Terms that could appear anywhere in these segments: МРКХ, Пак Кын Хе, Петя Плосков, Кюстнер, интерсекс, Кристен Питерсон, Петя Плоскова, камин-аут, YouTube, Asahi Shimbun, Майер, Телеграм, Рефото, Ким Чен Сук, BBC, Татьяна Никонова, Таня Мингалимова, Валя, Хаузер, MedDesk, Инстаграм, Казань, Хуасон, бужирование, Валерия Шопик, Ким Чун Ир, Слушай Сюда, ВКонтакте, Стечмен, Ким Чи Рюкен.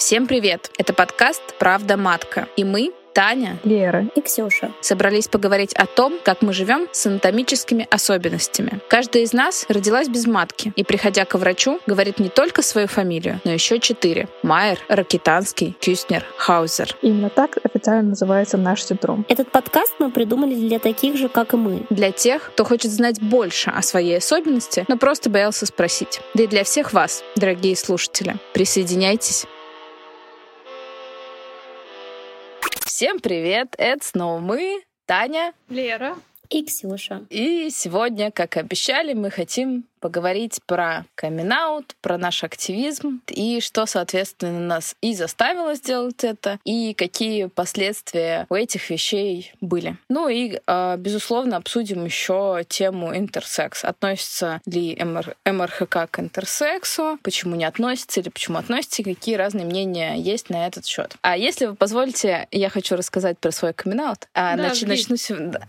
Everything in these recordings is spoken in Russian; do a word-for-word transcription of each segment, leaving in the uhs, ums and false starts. Всем привет! Это подкаст «Правда матка». И мы, Таня, Лера и Ксюша, собрались поговорить о том, как мы живем с анатомическими особенностями. Каждая из нас родилась без матки и, приходя к врачу, говорит не только свою фамилию, но еще четыре. Майер, Рокитанский, Кюстнер, Хаузер. Именно так официально называется наш синдром. Этот подкаст мы придумали для таких же, как и мы. Для тех, кто хочет знать больше о своей особенности, но просто боялся спросить. Да и для всех вас, дорогие слушатели. Присоединяйтесь. Всем привет! Это снова мы, Таня, Лера и Ксюша. И сегодня, как и обещали, мы хотим поговорить про камин-аут, про наш активизм и что, соответственно, нас и заставило сделать это, и какие последствия у этих вещей были. Ну и, безусловно, обсудим еще тему интерсекс. Относится ли эм эр ка ха к интерсексу, почему не относится или почему относится, и какие разные мнения есть на этот счет. А если вы позволите, я хочу рассказать про свой камин-аут. А, да, нач- начну сегодня...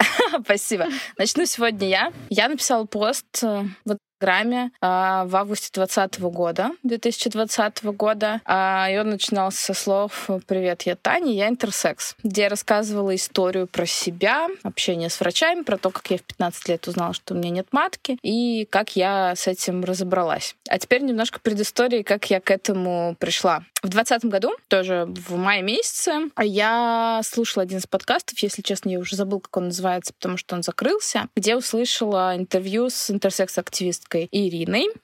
Спасибо. Начну сегодня я. Я написала пост вот в августе двадцатого года, две тысячи двадцатого года. И он начинался со слов «Привет, я Таня, я интерсекс», где я рассказывала историю про себя, общение с врачами, про то, как я в пятнадцать лет узнала, что у меня нет матки, и как я с этим разобралась. А теперь немножко предыстории, как я к этому пришла. В двадцатом году, тоже в мае месяце, я слушала один из подкастов, если честно, я уже забыла, как он называется, потому что он закрылся, где услышала интервью с интерсекс-активисткой Ириной. И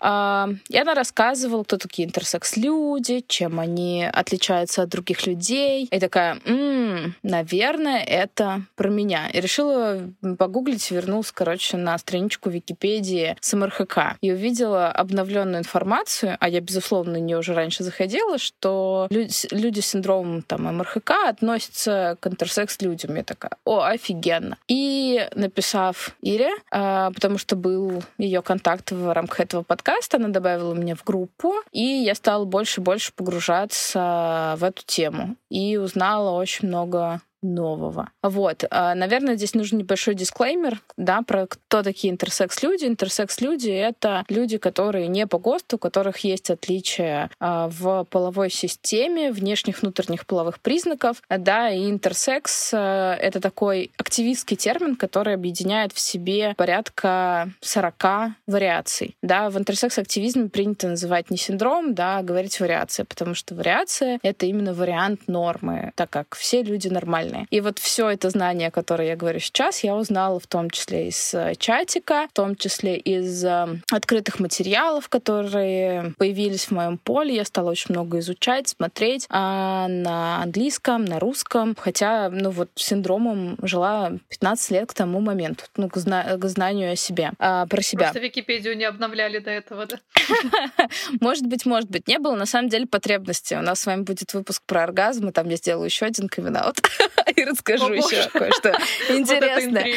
она рассказывала, кто такие интерсекс-люди, чем они отличаются от других людей. И такая, м-м, наверное, это про меня. И решила погуглить, вернулась, короче, на страничку Википедии с эм эр ка ха. И увидела обновленную информацию, а я, безусловно, на нее уже раньше заходила, что люди с синдромом там, эм эр ха ха относятся к интерсекс-людям. Я такая, о, офигенно. И написав Ире, потому что был ее контакт в рамках этого подкаста, она добавила меня в группу, и я стала больше и больше погружаться в эту тему. И узнала очень много нового. Вот. Наверное, здесь нужен небольшой дисклеймер, да, про кто такие интерсекс-люди. Интерсекс-люди — это люди, которые не по ГОСТу, у которых есть отличия в половой системе, внешних, внутренних половых признаков, да, и интерсекс — это такой активистский термин, который объединяет в себе порядка сорок вариаций, да. В интерсекс-активизме принято называть не синдром, да, а говорить вариация, потому что вариация — это именно вариант нормы, так как все люди нормальные. И вот все это знание, которое я говорю сейчас, я узнала в том числе из чатика, в том числе из открытых материалов, которые появились в моем поле. Я стала очень много изучать, смотреть а на английском, на русском. Хотя, ну вот, с синдромом жила пятнадцать лет к тому моменту, ну, к, зна- к знанию о себе, а, про себя. Просто Википедию не обновляли до этого, да? Может быть, может быть. Не было, на самом деле, потребности. У нас с вами будет выпуск про оргазм, и там я сделаю еще один камин-аут. И расскажу О, еще боже. кое-что интересное.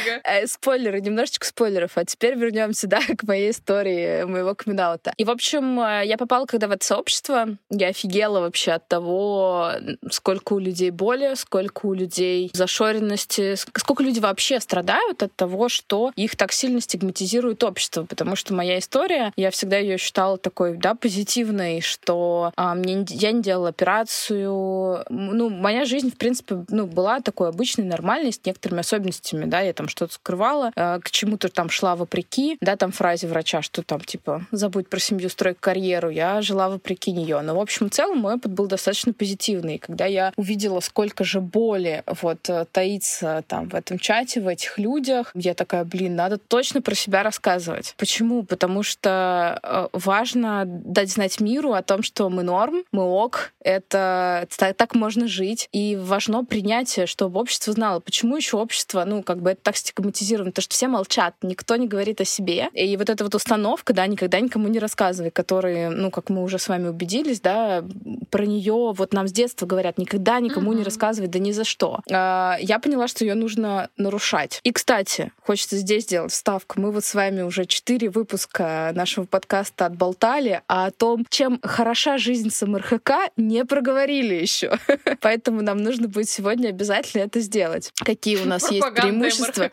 Вот спойлеры, немножечко спойлеров. А теперь вернемся, да, к моей истории, моего камин-аута. И, в общем, я попала когда в это сообщество, я офигела вообще от того, сколько у людей боли, сколько у людей зашоренности, сколько люди вообще страдают от того, что их так сильно стигматизирует общество. Потому что моя история, я всегда ее считала такой, да, позитивной, что а, мне, я не делала операцию. Ну, моя жизнь, в принципе, ну, была такой обычной, нормальной, с некоторыми особенностями, да, я там что-то скрывала, к чему-то там шла вопреки, да, там фразе врача, что там, типа, забудь про семью, строй карьеру, я жила вопреки нее. Но, в общем и целом, мой опыт был достаточно позитивный. Когда я увидела, сколько же боли вот таится там в этом чате, в этих людях, я такая, блин, надо точно про себя рассказывать. Почему? Потому что важно дать знать миру о том, что мы норм, мы ок, это так можно жить, и важно принять, чтобы общество знало. Почему еще общество, ну, как бы это так стигматизировано? Потому что все молчат, никто не говорит о себе. И вот эта вот установка, да, никогда никому не рассказывай, которые, ну, как мы уже с вами убедились, да, про нее вот нам с детства говорят, никогда никому mm-hmm. не рассказывай, да ни за что. А, я поняла, что ее нужно нарушать. И, кстати, хочется здесь сделать вставку. Мы вот с вами уже четыре выпуска нашего подкаста отболтали, а о том, чем хороша жизнь с эм эр ха ха, не проговорили еще. Поэтому нам нужно будет сегодня обязательно это сделать. Какие у нас есть преимущества?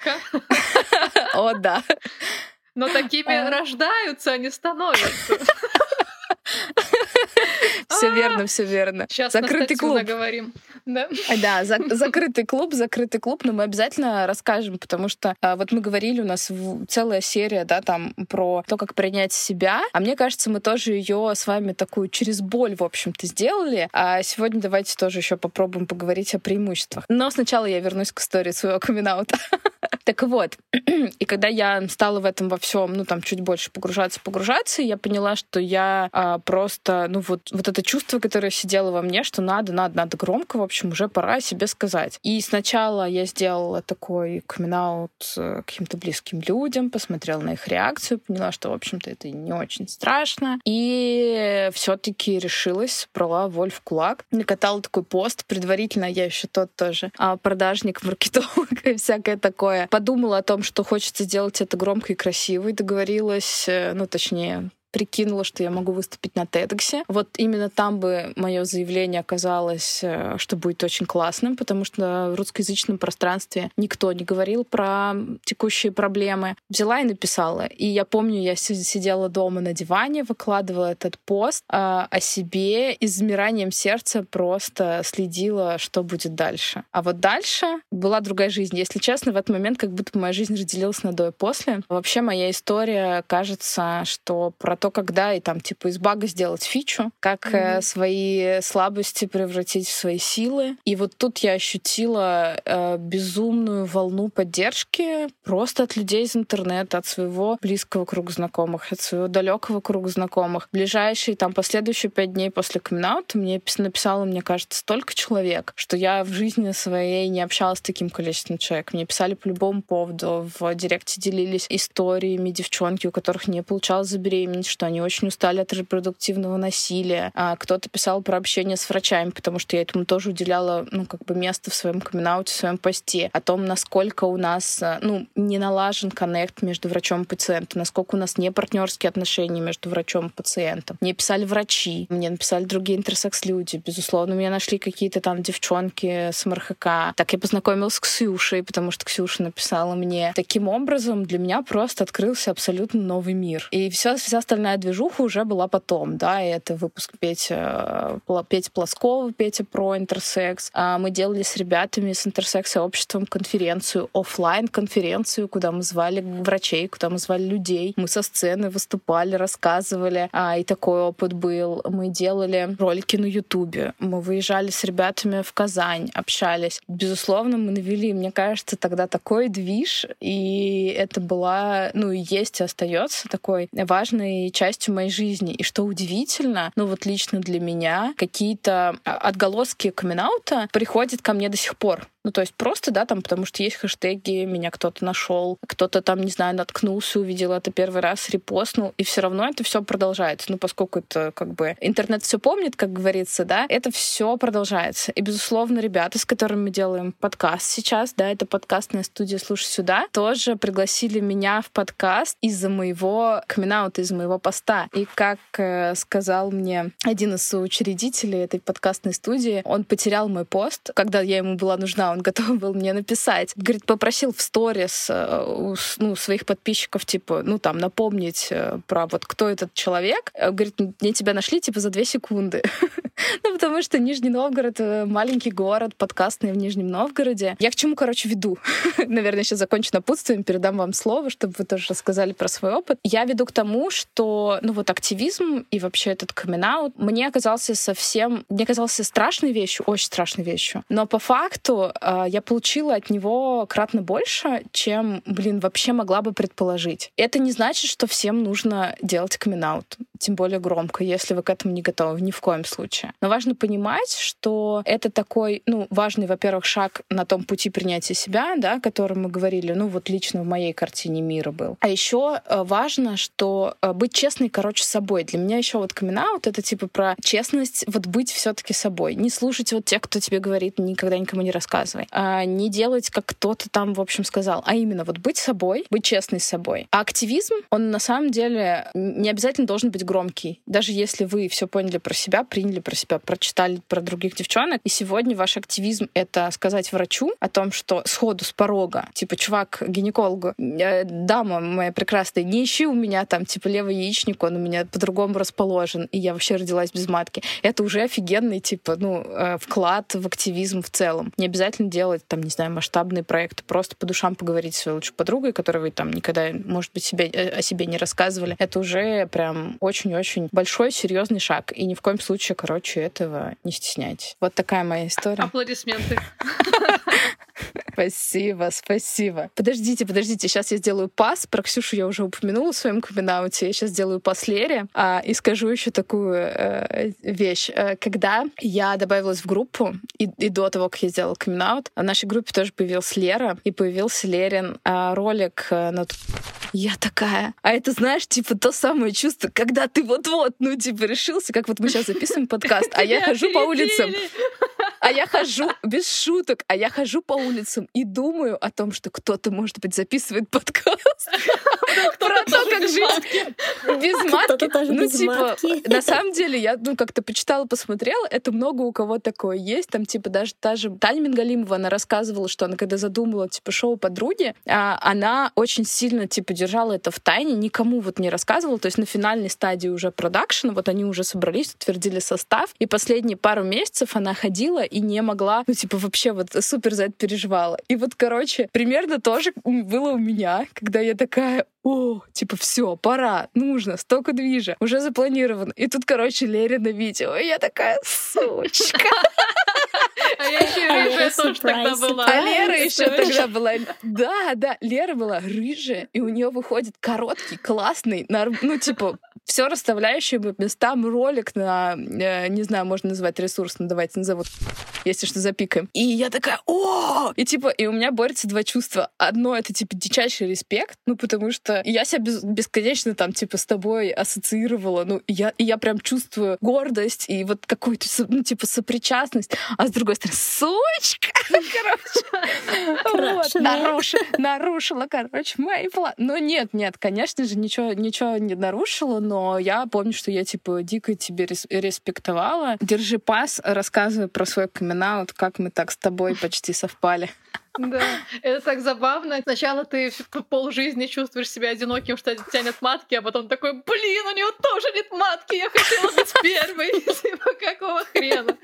О, да. Но такими рождаются, они становятся. все верно, все верно. Сейчас закрытый клуб. Наговорим. Да, да, закрытый клуб, закрытый клуб, но мы обязательно расскажем, потому что вот мы говорили, у нас целая серия, да, там про то, как принять себя, а мне кажется, мы тоже ее с вами такую через боль, в общем-то, сделали. А сегодня давайте тоже еще попробуем поговорить о преимуществах. Но сначала я вернусь к истории своего камин-аута. Так вот, и когда я стала в этом во всем, ну там чуть больше погружаться, погружаться, я поняла, что я а, просто, ну вот, вот это чувство, которое сидело во мне, что надо, надо, надо громко, в общем, уже пора себе сказать. И сначала я сделала такой камин-аут каким-то близким людям, посмотрела на их реакцию, поняла, что, в общем-то, это не очень страшно. И все-таки решилась, брала воль в кулак, накатала такой пост, предварительно я еще тот тоже а, продажник, маркетолог и всякое такое. Подумала о том, что хочется сделать это громко и красиво, и договорилась, ну, точнее, прикинула, что я могу выступить на TEDx'е. Вот именно там бы мое заявление оказалось, что будет очень классным, потому что в русскоязычном пространстве никто не говорил про текущие проблемы. Взяла и написала. И я помню, я сидела дома на диване, выкладывала этот пост о себе и с замиранием сердца просто следила, что будет дальше. А вот дальше была другая жизнь. Если честно, в этот момент как будто бы моя жизнь разделилась на до и после. Вообще моя история, кажется, что про то, когда и там типа из бага сделать фичу, как mm-hmm. э, свои слабости превратить в свои силы. И вот тут я ощутила э, безумную волну поддержки просто от людей из интернета, от своего близкого круга знакомых, от своего далекого круга знакомых. Ближайшие там последующие пять дней после камин-аута мне написало, мне кажется, столько человек, что я в жизни своей не общалась с таким количеством человек. Мне писали по любому поводу, в директе делились историями девчонки, у которых не получалось забеременеть, что они очень устали от репродуктивного насилия. А кто-то писал про общение с врачами, потому что я этому тоже уделяла, ну, как бы место в своем камин-ауте, в своем посте. О том, насколько у нас, ну, не налажен коннект между врачом и пациентом, насколько у нас не партнерские отношения между врачом и пациентом. Мне писали врачи, мне написали другие интерсекс-люди. Безусловно, меня нашли какие-то там девчонки с эм эр ка ха. Так я познакомилась с Ксюшей, потому что Ксюша написала мне. Таким образом, для меня просто открылся абсолютно новый мир. И все, вся остальная движуха уже была потом, да, и это выпуск Петя, Петя Плоскова, Петя про интерсекс. Мы делали с ребятами, с интерсекс-сообществом конференцию, офлайн-конференцию, куда мы звали врачей, куда мы звали людей. Мы со сцены выступали, рассказывали, и такой опыт был. Мы делали ролики на Ютубе, мы выезжали с ребятами в Казань, общались. Безусловно, мы навели, мне кажется, тогда такой движ, и это была, ну и есть, и остается такой важный частью моей жизни. И что удивительно, ну вот лично для меня какие-то отголоски камин-аута приходят ко мне до сих пор. Ну, то есть просто, да, там, потому что есть хэштеги, меня кто-то нашел, кто-то там, не знаю, наткнулся, увидел это первый раз, репостнул, и все равно это все продолжается. Ну, поскольку это как бы интернет все помнит, как говорится, да, это все продолжается. И, безусловно, ребята, с которыми мы делаем подкаст сейчас, да, это подкастная студия «Слушай сюда», тоже пригласили меня в подкаст из-за моего камин-аута, из-за моего поста. И как э, сказал мне один из соучредителей этой подкастной студии, он потерял мой пост, когда я ему была нужна, он готов был мне написать. Говорит, попросил в сторис ну, своих подписчиков, типа, ну, там, напомнить про вот кто этот человек. Говорит, мне тебя нашли, типа, за две секунды. Ну, потому что Нижний Новгород, маленький город, подкастный в Нижнем Новгороде. Я к чему, короче, веду? Наверное, сейчас закончу напутствием, передам вам слово, чтобы вы тоже рассказали про свой опыт. Я веду к тому, что, ну, вот активизм и вообще этот камин-аут мне оказался совсем... Мне оказался страшной вещью, очень страшной вещью. Но по факту я получила от него кратно больше, чем, блин, вообще могла бы предположить. Это не значит, что всем нужно делать камин-аут, тем более громко, если вы к этому не готовы, ни в коем случае. Но важно понимать, что это такой, ну, важный, во-первых, шаг на том пути принятия себя, да, о котором мы говорили, ну, вот лично в моей картине мира был. А еще важно, что быть честной, короче, с собой. Для меня еще вот камин-аут — это типа про честность, вот быть все-таки собой. Не слушать вот тех, кто тебе говорит, никогда никому не рассказывай. А не делать, как кто-то там, в общем, сказал. А именно вот быть собой, быть честной с собой. А активизм, он на самом деле не обязательно должен быть громкий. Даже если вы все поняли про себя, приняли про себя, прочитали про других девчонок, и сегодня ваш активизм — это сказать врачу о том, что сходу с порога, типа, чувак, гинекологу, дама моя прекрасная, не ищи у меня там, типа, левый яичник, он у меня по-другому расположен, и я вообще родилась без матки. Это уже офигенный, типа, ну, вклад в активизм в целом. Не обязательно делать, там, не знаю, масштабные проекты, просто по душам поговорить со своей лучшей подругой, которой вы там никогда, может быть, себе, о себе не рассказывали. Это уже прям очень-очень большой, серьезный шаг. И ни в коем случае, короче, этого не стесняйтесь. Вот такая моя история. Аплодисменты. Спасибо, спасибо. Подождите, подождите, сейчас я сделаю пас. Про Ксюшу я уже упомянула в своем камин-ауте. Я сейчас сделаю пас Лере а, и скажу еще такую э, вещь. Когда я добавилась в группу, и, и до того, как я сделала камин-аут, в нашей группе тоже появилась Лера, и появился Лерин э, ролик э, на... Я такая. А это, знаешь, типа то самое чувство, когда ты вот-вот, ну, типа, решился, как вот мы сейчас записываем подкаст, а я хожу по улицам. А я хожу, без шуток, а я хожу по улицам и думаю о том, что кто-то, может быть, записывает подкаст про то, как жить без матки. Ну, типа, на самом деле, я как-то почитала, посмотрела, это много у кого такое есть. Там, типа, даже та же Таня Мингалимова, она рассказывала, что она, когда задумала, типа, шоу «Подруги», она очень сильно, типа, держала это в тайне, никому вот не рассказывала. То есть на финальной стадии уже продакшена, вот они уже собрались, утвердили состав, и последние пару месяцев она ходила и не могла, ну, типа, вообще вот супер за это переживала. И вот, короче, примерно тоже было у меня, когда я такая... О, типа, все, пора, нужно, столько движа, уже запланировано. И тут, короче, Леря на видео. И я такая, сучка. А я еще тоже тогда была. А Лера еще тогда была. Да, да, Лера была рыжая, и у нее выходит короткий, классный, ну, типа, все расставляющие по местам ролик на, не знаю, можно назвать ресурс, но давайте назовут, если что, запикаем. И я такая, о! И, типа, и у меня борются два чувства. Одно — это, типа, дичайший респект, ну, потому что я себя бесконечно там, типа, с тобой ассоциировала, ну, и я, и я прям чувствую гордость и вот какую-то, ну, типа, сопричастность, а с другой стороны, сучка, короче, нарушила, короче, мои планы. Ну, нет, нет, конечно же, ничего не нарушила, но я помню, что я, типа, дико тебе респектовала. Держи пас, рассказывай про свой камин-аут, как мы так с тобой почти совпали. Да, это так забавно. Сначала ты полжизни чувствуешь себя одиноким, что тебя нет матки, а потом такой, блин, у него тоже нет матки, я хотела быть первой. Типа, какого хрена?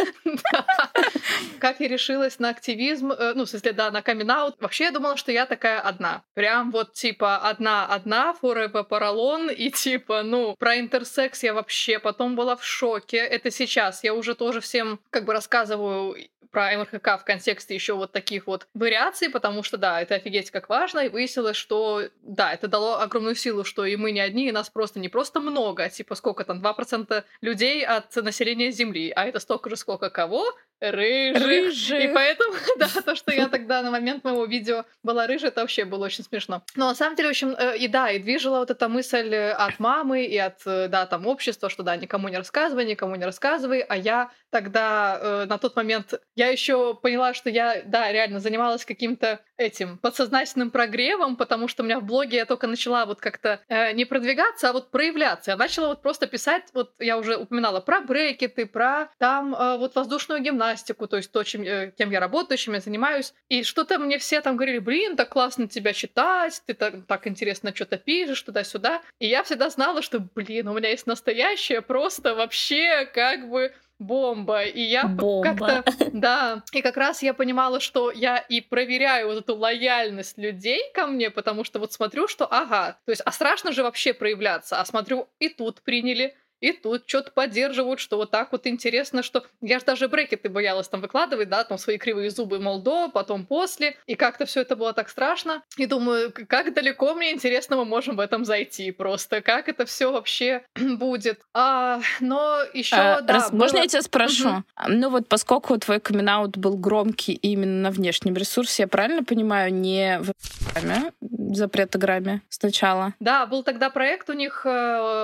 Как я решилась на активизм, ну, в смысле, да, на камин-аут. Вообще, я думала, что я такая одна. Прям вот, типа, одна-одна, forever paralone, и типа, ну, про интерсекс я вообще потом была в шоке. Это сейчас. Я уже тоже всем, как бы, рассказываю про эм эр ка ха в контексте еще вот таких вот вариаций, потому что, да, это офигеть как важно, и выяснилось, что, да, это дало огромную силу, что и мы не одни, и нас просто не просто много, типа сколько там, два процента людей от населения Земли, а это столько же, сколько кого? Рыжих. Рыжих. И поэтому, да, то, что я тогда на момент моего видео была рыжая, это вообще было очень смешно. Но на самом деле, в общем, и да, и движила вот эта мысль от мамы и от, да, там, общества, что, да, никому не рассказывай, никому не рассказывай, а я тогда, на тот момент, я еще поняла, что я, да, реально занималась каким-то этим подсознательным прогревом, потому что у меня в блоге я только начала вот как-то э, не продвигаться, а вот проявляться. Я начала вот просто писать, вот я уже упоминала про брекеты, про там э, вот воздушную гимнастику, то есть то, чем, э, кем я работаю, чем я занимаюсь. И что-то мне все там говорили, блин, так классно тебя читать, ты так, так интересно что-то пишешь, туда-сюда. И я всегда знала, что, блин, у меня есть настоящее просто вообще как бы... Бомба. И я Бомба. как-то... Да. И как раз я понимала, что я и проверяю вот эту лояльность людей ко мне, потому что вот смотрю, что ага. То есть, а страшно же вообще проявляться. А смотрю, и тут приняли, и тут что-то поддерживают, что вот так вот интересно, что... Я же даже брекеты боялась там выкладывать, да, там свои кривые зубы, мол, до, потом после. И как-то все это было так страшно. И думаю, как далеко мне интересно мы можем в этом зайти просто. Как это все вообще будет. А, но еще а, да, раз, было... Можно я тебя спрошу? Угу. Ну вот поскольку твой камин-аут был громкий именно на внешнем ресурсе, я правильно понимаю, не в запретограмме сначала? Да, был тогда проект у них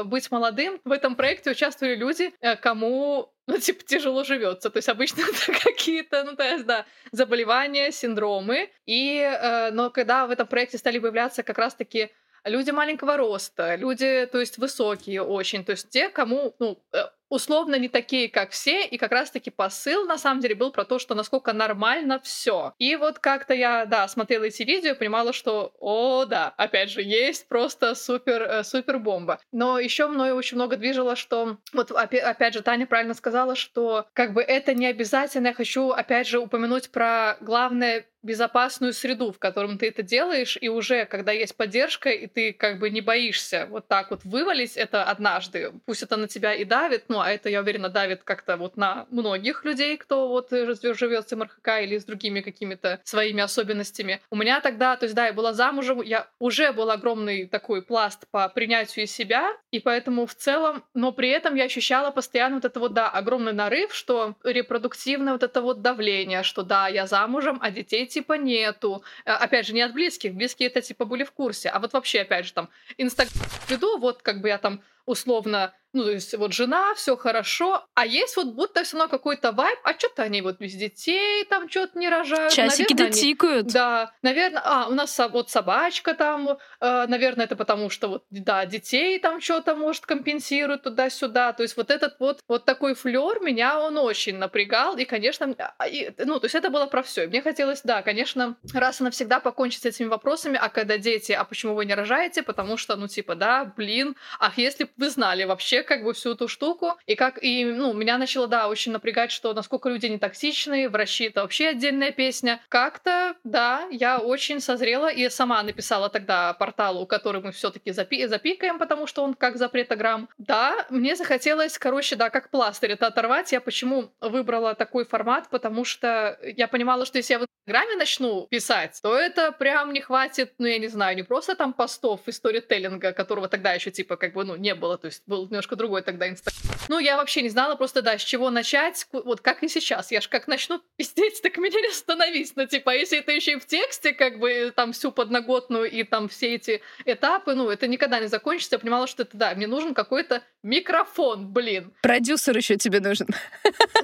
«Быть молодым». В этом проекте В проекте участвовали люди, кому... ну, типа, тяжело живется. То есть обычно это какие-то, ну, то есть, да, заболевания, синдромы. И, э, но когда в этом проекте стали появляться как раз-таки люди маленького роста, люди, то есть, высокие очень, то есть те, кому, ну, условно не такие, как все, и как раз-таки посыл, на самом деле, был про то, что насколько нормально все. И вот как-то я, да, смотрела эти видео и понимала, что, о, да, опять же, есть просто супер, супер бомба. Но еще мною очень много движило, что, вот опять же, Таня правильно сказала, что как бы это не обязательно. Я хочу, опять же, упомянуть про главное — безопасную среду, в котором ты это делаешь, и уже, когда есть поддержка, и ты как бы не боишься вот так вот вывалить это однажды, пусть это на тебя и давит, ну, а это, я уверена, давит как-то вот на многих людей, кто вот живет с МРКХ или с другими какими-то своими особенностями. У меня тогда, то есть, да, я была замужем, я уже был огромный такой пласт по принятию себя, и поэтому в целом, но при этом я ощущала постоянно вот это вот, да, огромный нарыв, что репродуктивное вот это вот давление, что да, я замужем, а детей типа нету. Опять же, не от близких. Близкие это типа были в курсе. А вот вообще, опять же, там, Инстаграм веду, вот как бы я там условно, ну, то есть вот жена, все хорошо, а есть вот будто все равно какой-то вайб, а что-то они вот без детей там что-то не рожают. Часики-то они... тикают. Да, наверное, а, у нас вот собачка там, э, наверное, это потому что вот, да, детей там что-то, может, компенсируют туда-сюда, то есть вот этот вот, вот такой флёр меня он очень напрягал, и, конечно, и, ну, то есть это было про все. Мне хотелось, да, конечно, раз и навсегда покончить с этими вопросами, а когда дети, а почему вы не рожаете, потому что, ну, типа, да, блин, ах, если бы вы знали вообще как бы всю эту штуку. И как и, ну, меня начало, да, очень напрягать, что насколько люди нетоксичные, врачи — это вообще отдельная песня. Как-то, да, я очень созрела и сама написала тогда порталу, который мы все-таки запи- запикаем, потому что он как запретограмм. Да, мне захотелось, короче, да, как пластырь это оторвать. Я почему выбрала такой формат? Потому что я понимала, что если я в Инстаграме начну писать, то это прям не хватит, ну, я не знаю, не просто там постов и сторителлинга, которого тогда еще типа как бы, ну, не было. То есть был немножко другой тогда Инстаграм. Ну, я вообще не знала просто, да, с чего начать. Вот как и сейчас. Я ж как начну пиздеть, так меня не остановись. Ну, типа, если это еще и в тексте, как бы, там, всю подноготную и там все эти этапы, ну, это никогда не закончится. Я понимала, что это, да, мне нужен какой-то микрофон, блин. Продюсер еще тебе нужен.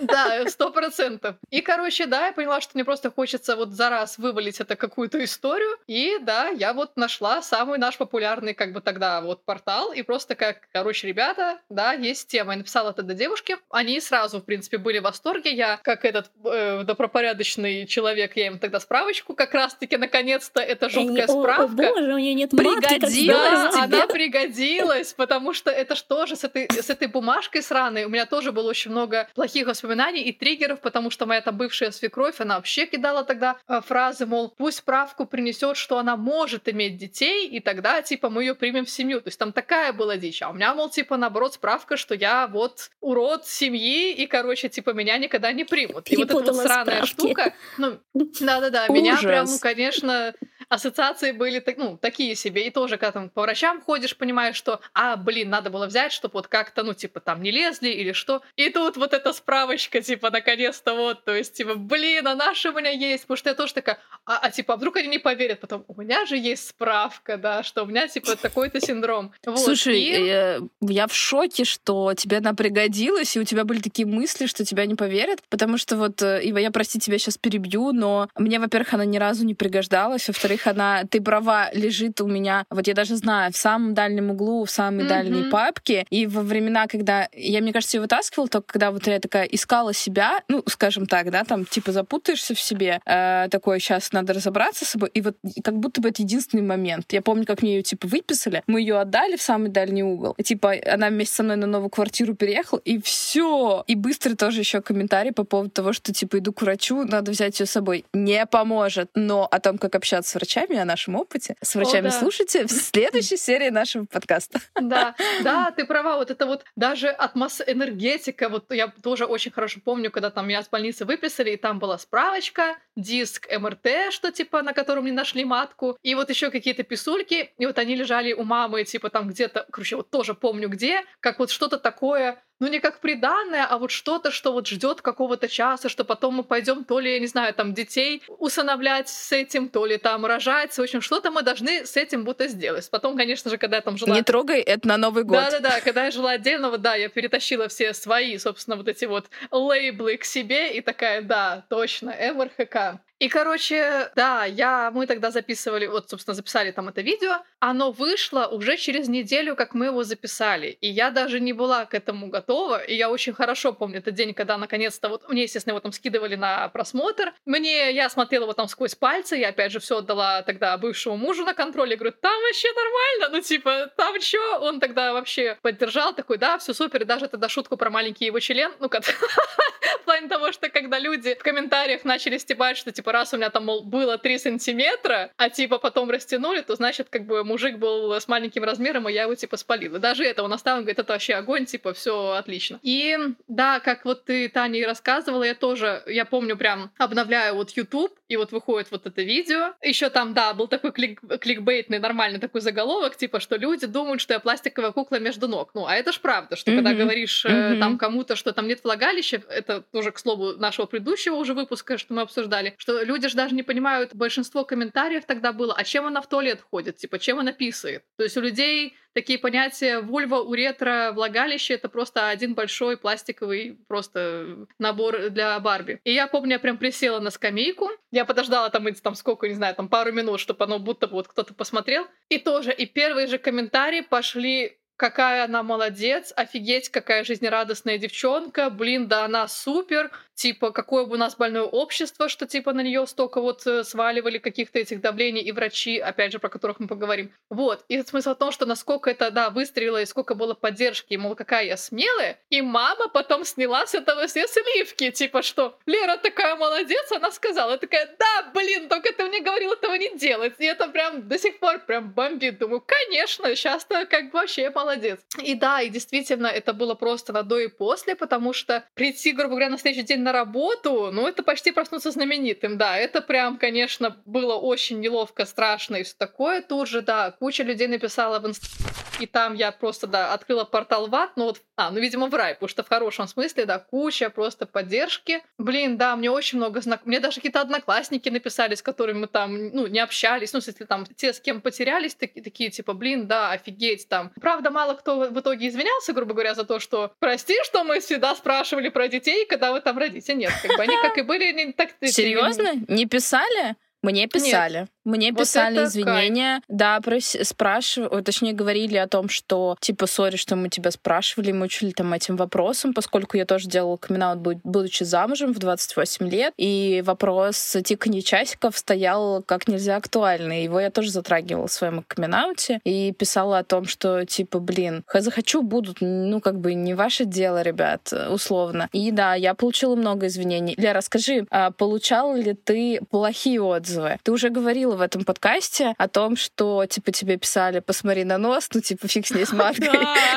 Да, сто процентов. И, короче, да, я поняла, что мне просто хочется вот за раз вывалить это какую-то историю. И, да, я вот нашла самый наш популярный, как бы, тогда вот портал. И просто как, короче, ребята, да, есть тема. Я написала тогда девушке. Они сразу, в принципе, были в восторге. Я, как этот э, добропорядочный человек, я им тогда справочку как раз-таки, наконец-то, это жуткая справка. О, о боже, у нее нет матки. Пригодилась. Да, она пригодилась, потому что это что же с этой, с этой бумажкой сраной? У меня тоже было очень много плохих воспоминаний и триггеров, потому что моя там бывшая свекровь, она вообще кидала тогда э, фразы, мол, пусть справку принесет, что она может иметь детей, и тогда, типа, мы ее примем в семью. То есть там такая была дичь. А у меня, мол, типа, наоборот, справка, что я вот урод семьи, и, короче, типа, меня никогда не примут. И вот эта вот сраная штука. Ну, да-да-да, меня прям, ну, конечно... Ассоциации были, ну, такие себе. И тоже, когда там по врачам ходишь, понимаешь, что, а, блин, надо было взять, чтобы вот как-то, ну, типа, там не лезли или что. И тут вот эта справочка, типа, наконец-то вот, то есть, типа, блин, а наши у меня есть. Потому что я тоже такая, а, а типа, а вдруг они не поверят? Потом, у меня же есть справка, да, что у меня, типа, такой-то синдром. Вот. Слушай, и... я, я в шоке, что тебе она пригодилась, и у тебя были такие мысли, что тебя не поверят, потому что вот, Ива, я, прости, тебя сейчас перебью, но мне, во-первых, она ни разу не пригождалась, во-вторых, она, ты права, лежит у меня, вот я даже знаю, в самом дальнем углу, в самой mm-hmm. дальней папке, и во времена, когда, я, мне кажется, ее вытаскивала, только когда вот я такая искала себя, ну, скажем так, да, там, типа, запутаешься в себе, э, такое, сейчас надо разобраться с собой, и вот как будто бы это единственный момент. Я помню, как мне ее типа, выписали, мы ее отдали в самый дальний угол, и, типа, она вместе со мной на новую квартиру переехала, и все. И быстро тоже еще комментарий по поводу того, что, типа, иду к врачу, надо взять ее с собой. Не поможет, но о том, как общаться с врачами, о нашем опыте. С врачами, о, да, слушайте в следующей серии нашего подкаста. Да, да, ты права. Вот это вот даже атмосфера, энергетика. Вот я тоже очень хорошо помню, когда там меня с больницы выписали, и там была справочка, диск МРТ, что типа, на котором не нашли матку, и вот еще какие-то писульки. И вот они лежали у мамы, типа там где-то, короче, вот тоже помню где, как вот что-то такое... Ну, не как приданое, а вот что-то, что вот ждет какого-то часа, что потом мы пойдем то ли, я не знаю, там, детей усыновлять с этим, то ли там рожать. В общем, что-то мы должны с этим будто сделать. Потом, конечно же, когда я там жила... Не трогай, это на Новый год. Да-да-да, когда я жила отдельно, вот, да, я перетащила все свои, собственно, вот эти вот лейблы к себе и такая, да, точно, МРКХ. И, короче, да, я, мы тогда записывали, вот, собственно, записали там это видео. Оно вышло уже через неделю, как мы его записали. И я даже не была к этому готова. И я очень хорошо помню этот день, когда наконец-то... Вот мне, естественно, его там скидывали на просмотр. Мне... Я смотрела его там сквозь пальцы. Я, опять же, все отдала тогда бывшему мужу на контроль. Я говорю, там вообще нормально? Ну, типа, там чё? Он тогда вообще поддержал. Такой, да, все супер. И даже тогда шутку про маленький его член. Ну, как... В плане того, что когда люди в комментариях начали стебать, что, типа, раз у меня там, мол, было три сантиметра, а типа потом растянули, то значит, как бы мужик был с маленьким размером, и я его типа спалила. Даже это он оставил, говорит, это вообще огонь, типа, все отлично. И да, как вот ты, Таня, и рассказывала, я тоже, я помню, прям обновляю вот YouTube, и вот выходит вот это видео. Еще там, да, был такой клик- кликбейтный, нормальный такой заголовок, типа, что люди думают, что я пластиковая кукла между ног. Ну, а это ж правда, что mm-hmm. когда говоришь mm-hmm. там кому-то, что там нет влагалища, это тоже, к слову, нашего предыдущего уже выпуска, что мы обсуждали, что люди же даже не понимают, большинство комментариев тогда было, а чем она в туалет ходит, типа, чем она писает. То есть у людей такие понятия вульва, уретра, влагалище — это просто один большой пластиковый просто набор для Барби. И я помню, я прям присела на скамейку, я подождала там, там сколько, не знаю, там пару минут, чтобы оно будто бы вот кто-то посмотрел. И тоже, и первые же комментарии пошли: какая она молодец, офигеть, какая жизнерадостная девчонка, блин, да она супер, типа, какое бы у нас больное общество, что, типа, на нее столько вот сваливали каких-то этих давлений и врачи, опять же, про которых мы поговорим. Вот, и смысл в том, что насколько это, да, выстрелило и сколько было поддержки, и, мол, какая я смелая, и мама потом сняла с этого все сливки, типа, что Лера такая молодец, она сказала, я такая, да, блин, только ты мне говорила этого не делать, и это прям до сих пор прям бомбит, думаю, конечно, сейчас-то как бы вообще молодец. Молодец. И да, и действительно, это было просто на до и после, потому что прийти, грубо говоря, на следующий день на работу, ну, это почти проснуться знаменитым, да. Это прям, конечно, было очень неловко, страшно и все такое. Тут же, да, куча людей написала в Инстаграме, и там я просто, да, открыла портал в ад, ну, вот, а, ну, видимо, в рай, потому что в хорошем смысле, да, куча просто поддержки. Блин, да, мне очень много знакомых, мне даже какие-то одноклассники написали, с которыми мы там, ну, не общались, ну, если там те, с кем потерялись, таки, такие, типа, блин, да, офигеть, там. Правда, мало кто в итоге извинялся, грубо говоря, за то, что прости, что мы всегда спрашивали про детей, когда вы там родите. Нет, как бы они как и были, не так... Серьезно? Не писали? Мне писали. Нет. Мне вот писали извинения. Кайф. Да, прос... спрашивали, точнее, говорили о том, что, типа, сори, что мы тебя спрашивали, мучили там этим вопросом, поскольку я тоже делала камин-аут, будучи замужем в двадцать восемь лет, и вопрос тикания часиков стоял как нельзя актуальный. Его я тоже затрагивала в своем камин-ауте и писала о том, что, типа, блин, захочу, будут, ну, как бы, не ваше дело, ребят, условно. И да, я получила много извинений. Лера, скажи, получала ли ты плохие отзывы? Ты уже говорила в этом подкасте о том, что, типа, тебе писали, посмотри на нос, ну, типа, фиг с ней с маткой,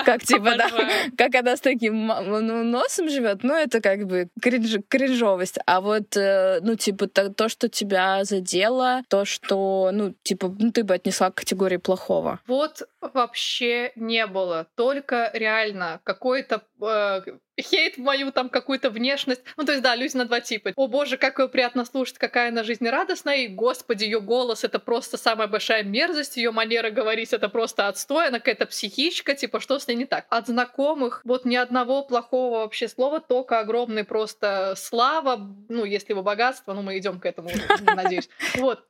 как, типа, да, как она с таким носом живет, ну, это, как бы, кринжовость. А вот, ну, типа, то, что тебя задело, то, что, ну, типа, ты бы отнесла к категории плохого. Вот вообще не было. Только реально какой-то хейт мою там какую-то внешность. Ну, то есть, да, люди на два типа. О боже, как ее приятно слушать, какая она жизнерадостная, и господи, ее голос — это просто самая большая мерзость, ее манера говорить — это просто отстой, она какая-то психичка, типа, что с ней не так? От знакомых вот ни одного плохого вообще слова, только огромный просто слава, ну, если его богатство, ну, мы идем к этому, надеюсь. Вот.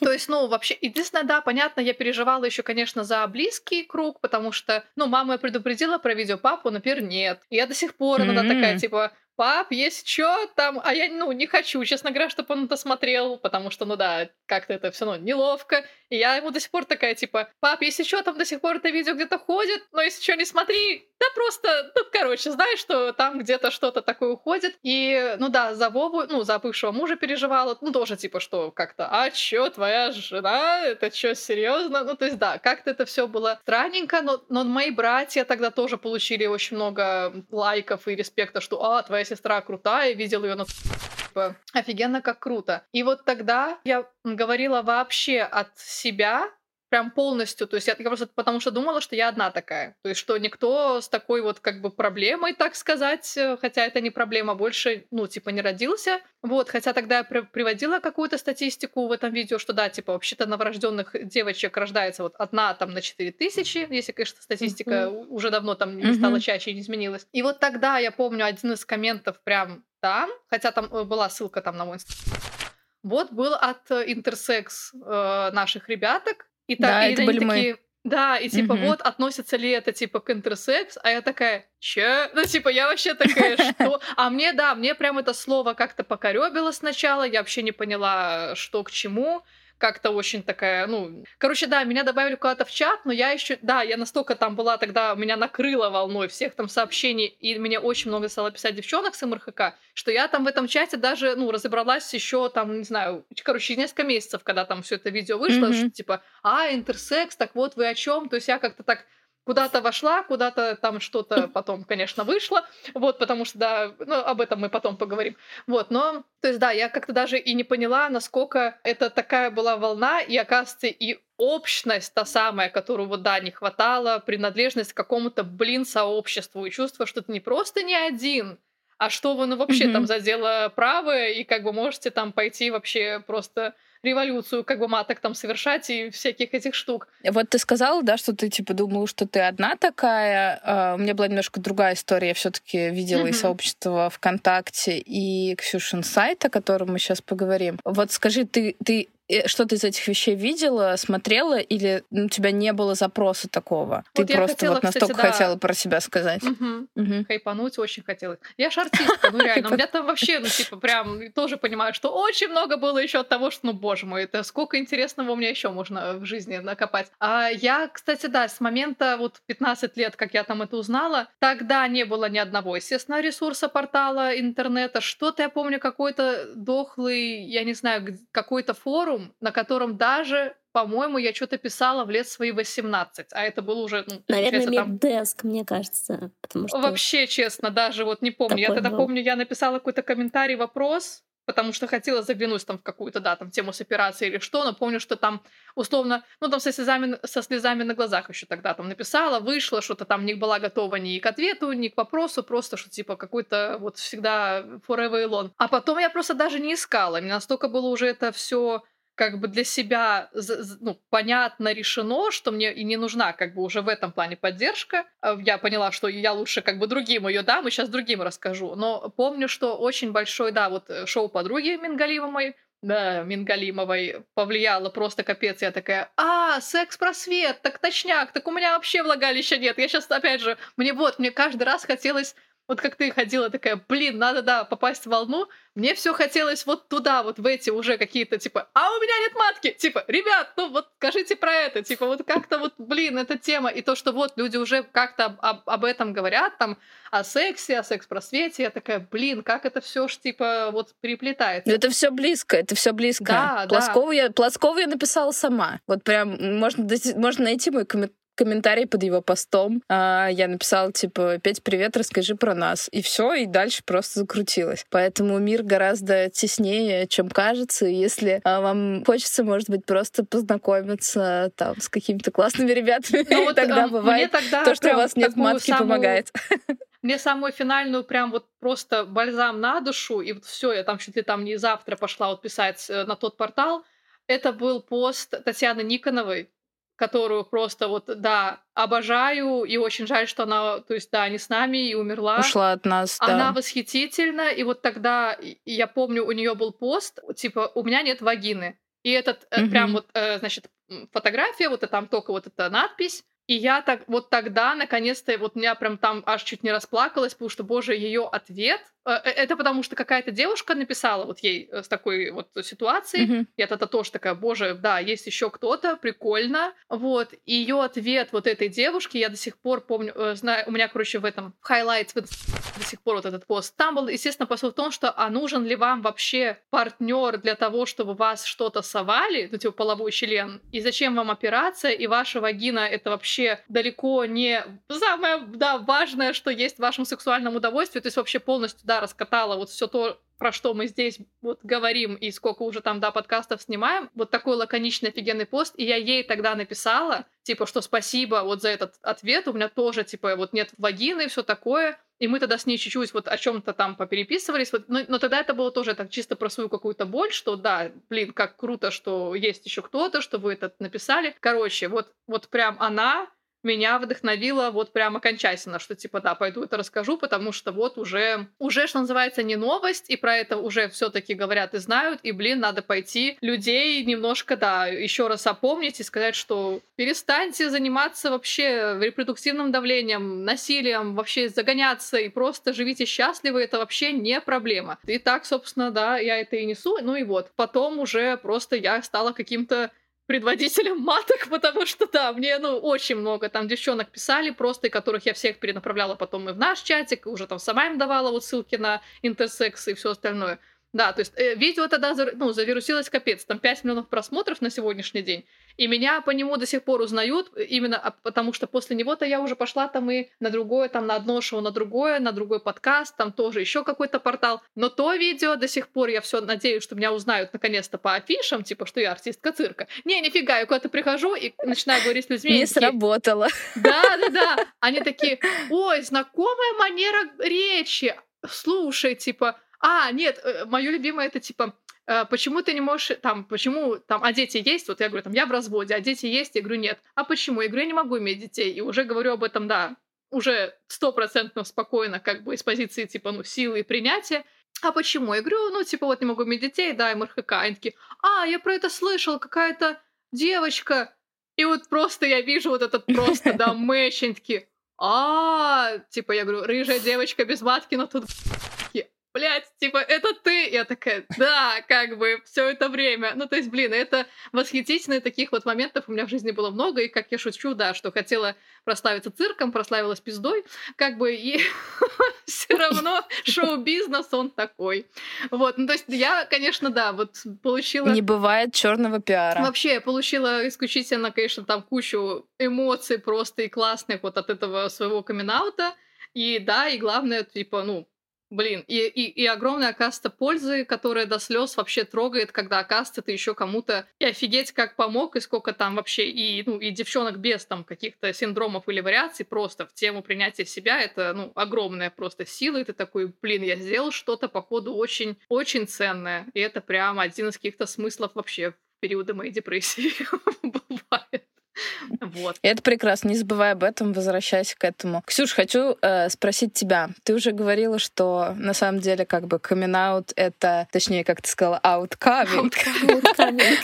То есть, ну, вообще, единственное, да, понятно, я переживала еще, конечно, за близкий круг, потому что, ну, мама я предупредила про видео, папу, например, нет. И я до сих пор иногда mm-hmm. такая, типа... пап, есть что там, а я, ну, не хочу, честно говоря, чтобы он это смотрел, потому что, ну да, как-то это все равно неловко, и я ему до сих пор такая, типа, пап, если что, там до сих пор это видео где-то ходит, но если что, не смотри, да просто, ну, короче, знаешь, что там где-то что-то такое уходит, и, ну да, за Вову, ну, за бывшего мужа переживала, ну, тоже, типа, что как-то, а чё, твоя жена, это чё, серьезно? Ну, то есть, да, как-то это все было странненько, но, но мои братья тогда тоже получили очень много лайков и респекта, что, а, твоя сестра крутая, видел ее на... Офигенно, как круто. И вот тогда я говорила вообще от себя, прям полностью, то есть я, я просто потому что думала, что я одна такая, то есть что никто с такой вот как бы проблемой, так сказать, хотя это не проблема, больше, ну, типа, не родился, вот, хотя тогда я приводила какую-то статистику в этом видео, что да, типа, вообще-то новорожденных девочек рождается вот одна там на четыре тысячи, если, конечно, статистика mm-hmm. уже давно там не стала mm-hmm. чаще и не изменилась. И вот тогда я помню один из комментов прям там, хотя там была ссылка там на мой инстаграм, Вот был от интерсекс э, наших ребяток. И так, да, и это были такие, мы. Да, и типа, угу. вот, относится ли это, типа, к интерсекс? А я такая, че? Ну, типа, я вообще такая, что? А мне, да, мне прям это слово как-то покорёбило сначала, я вообще не поняла, что к чему. Как-то очень такая, ну... Короче, да, меня добавили куда-то в чат, но я еще, да, я настолько там была тогда, меня накрыло волной всех там сообщений, и мне очень много стало писать девчонок с МРКХ, что я там в этом чате даже, ну, разобралась еще там, не знаю, короче, через несколько месяцев, когда там все это видео вышло, mm-hmm. что типа, а, интерсекс, так вот вы о чем? То есть я как-то так куда-то вошла, куда-то там что-то потом, конечно, вышло, вот, потому что, да, ну, об этом мы потом поговорим, вот, но, то есть, да, я как-то даже и не поняла, насколько это такая была волна, и, оказывается, и общность та самая, которую, вот, да, не хватало, принадлежность к какому-то, блин, сообществу, и чувство, что ты не просто не один, а что вы, ну, вообще, mm-hmm. там, за дело правое, и, как бы, можете там пойти вообще просто... революцию, как бы маток там совершать и всяких этих штук. Вот ты сказала, да, что ты типа думала, что ты одна такая. У меня была немножко другая история. Я все-таки видела mm-hmm. и сообщество ВКонтакте, и Ксюшин сайт, о котором мы сейчас поговорим. Вот скажи, ты, ты что-то из этих вещей видела, смотрела, или у тебя не было запроса такого? Вот ты просто хотела, вот настолько кстати, да. хотела про себя сказать. Mm-hmm. Mm-hmm. Хайпануть очень хотелось. Я ж артистка, ну реально. У меня там вообще, ну типа прям тоже понимаю, что очень много было еще от того, что, ну боже, Боже мой, это сколько интересного у меня еще можно в жизни накопать. А я, кстати, да, с момента вот пятнадцати лет, как я там это узнала, тогда не было ни одного, естественно, ресурса, портала, интернета. Что-то я помню, какой-то дохлый, я не знаю, какой-то форум, на котором даже, по-моему, я что-то писала в лет свои восемнадцать, а это было уже... Ну, наверное, Меддеск, там... мне кажется. Потому что вообще, честно, даже вот не помню. Я тогда был. Помню, я написала какой-то комментарий, вопрос... потому что хотела заглянуть там в какую-то, да, там, тему с операцией или что, но помню, что там, условно, ну, там со слезами, со слезами на глазах еще тогда там написала, вышло, что-то там не была готова ни к ответу, ни к вопросу, просто, что, типа, какой-то вот всегда forever alone. А потом я просто даже не искала, мне настолько было уже это все как бы для себя, ну, понятно решено, что мне и не нужна как бы уже в этом плане поддержка. Я поняла, что я лучше как бы другим ее дам, и сейчас другим расскажу. Но помню, что очень большой, да, вот шоу подруги Мингалимовой, да, Мингалимовой повлияло просто капец. Я такая, а, секс-просвет, так точняк, так у меня вообще влагалища нет. Я сейчас, опять же, мне вот, мне каждый раз хотелось... Вот как ты ходила такая, блин, надо, да, попасть в волну. Мне все хотелось вот туда, вот в эти уже какие-то, типа, а у меня нет матки! Типа, ребят, ну вот скажите про это. Типа, вот как-то вот, блин, эта тема. И то, что вот люди уже как-то об, об, об этом говорят, там, о сексе, о секс-просвете. Я такая, блин, как это все ж, типа, вот переплетается. Это все близко, это все близко. Да, Плоскову, да. Я, Плоскову я написала сама. Вот прям, можно, можно найти мой комментарий. комментарий под его постом. А, я написала, типа, Петь, привет, расскажи про нас. И все, и дальше просто закрутилось. Поэтому мир гораздо теснее, чем кажется. Если а, вам хочется, может быть, просто познакомиться там с какими-то классными ребятами, ну, вот, тогда бывает тогда то, что у вас нет матки, самую... помогает. Мне самую финальную прям вот просто бальзам на душу, и вот все, я там чуть ли там не завтра пошла вот писать на тот портал. Это был пост Татьяны Никоновой, которую просто вот, да, обожаю, и очень жаль, что она, то есть, да, не с нами, и умерла. Ушла от нас, да. Она восхитительна, и вот тогда, я помню, у нее был пост, типа, у меня нет вагины. И этот mm-hmm. прям вот, значит, фотография, вот и там только вот эта надпись, и я так вот тогда, наконец-то, вот меня прям там аж чуть не расплакалась, потому что, боже, ее ответ... Это потому что какая-то девушка написала вот ей с такой вот ситуацией. Mm-hmm. Я тогда тоже такая, боже, да, есть еще кто-то, прикольно. Вот, и ее ответ вот этой девушки, я до сих пор помню, знаю, у меня, короче, в этом хайлайт до сих пор вот этот пост. Там был, естественно, посыл в том, что, а нужен ли вам вообще партнер для того, чтобы вас что-то совали, ну, типа половой член, и зачем вам операция, и ваша вагина — это вообще далеко не самое, да, важное, что есть в вашем сексуальном удовольствии, то есть вообще полностью, да, раскатала вот все то, про что мы здесь вот говорим, и сколько уже там, да, подкастов снимаем. Вот такой лаконичный, офигенный пост. И я ей тогда написала, типа, что спасибо вот за этот ответ. У меня тоже, типа, вот нет вагины и все такое. И мы тогда с ней чуть-чуть вот о чем-то там попереписывались. Вот. Но, но тогда это было тоже так чисто про свою какую-то боль, что да, блин, как круто, что есть еще кто-то, что вы это написали. Короче, вот, вот прям она... меня вдохновило вот прям окончательно, что типа да, пойду это расскажу, потому что вот уже, уже, что называется, не новость, и про это уже все-таки говорят и знают, и, блин, надо пойти людей немножко, да, еще раз опомнить и сказать, что перестаньте заниматься вообще репродуктивным давлением, насилием, вообще загоняться и просто живите счастливы, это вообще не проблема. И так, собственно, да, я это и несу, ну и вот. Потом уже просто я стала каким-то предводителем маток, потому что, да, мне, ну, очень много там девчонок писали просто, и которых я всех перенаправляла потом и в наш чатик, уже там сама им давала вот ссылки на интерсекс и все остальное. Да, то есть э, видео тогда, ну, завирусилось капец, там пять миллионов просмотров на сегодняшний день, и меня по нему до сих пор узнают, именно потому что после него-то я уже пошла там и на другое, там на одно шоу, на другое, на другой подкаст, там тоже еще какой-то портал, но то видео до сих пор я все надеюсь, что меня узнают наконец-то по афишам, типа, что я артистка цирка. Не, нифига, я куда-то прихожу и начинаю говорить с людьми. Не сработало. Да-да-да, они такие, ой, знакомая манера речи, слушай, типа... А, нет, мое любимое это типа, почему ты не можешь, там, почему, там, а дети есть? Вот я говорю, там, я в разводе, а дети есть? Я говорю, нет. А почему? Я говорю, я не могу иметь детей. И уже говорю об этом, да, уже стопроцентно спокойно, как бы, из позиции, типа, ну, силы и принятия. А почему? Я говорю, ну, типа, вот не могу иметь детей, да, эм эр ка ха. Они такие, а, я про это слышал, какая-то девочка. И вот просто я вижу вот этот просто, да, мэчинки. А, типа, я говорю, рыжая девочка без матки, но тут... Блять, типа, это ты? Я такая, да, как бы, все это время. Ну, то есть, блин, это восхитительно, таких вот моментов у меня в жизни было много, и как я шучу, да, что хотела прославиться цирком, прославилась пиздой, как бы, и все равно шоу-бизнес, он такой. Вот, ну, то есть, я, конечно, да, вот получила... Не бывает черного пиара. Вообще, я получила исключительно, конечно, там кучу эмоций просто и классных вот от этого своего камин-аута, и да, и главное, типа, ну, блин, и, и, и огромная, оказывается, пользы, которая до слез вообще трогает, когда, оказывается, ты еще кому-то и офигеть как помог, и сколько там вообще и, ну, и девчонок без там каких-то синдромов или вариаций просто в тему принятия себя, это, ну, огромная просто сила, и ты такой, блин, я сделал что-то, походу, очень-очень ценное, и это прям один из каких-то смыслов вообще в периоды моей депрессии бывает. Вот. И это прекрасно, не забывай об этом, возвращайся к этому. Ксюш, хочу э, спросить тебя. Ты уже говорила, что на самом деле как бы камин-аут это, точнее, как ты сказала, ауткаминг.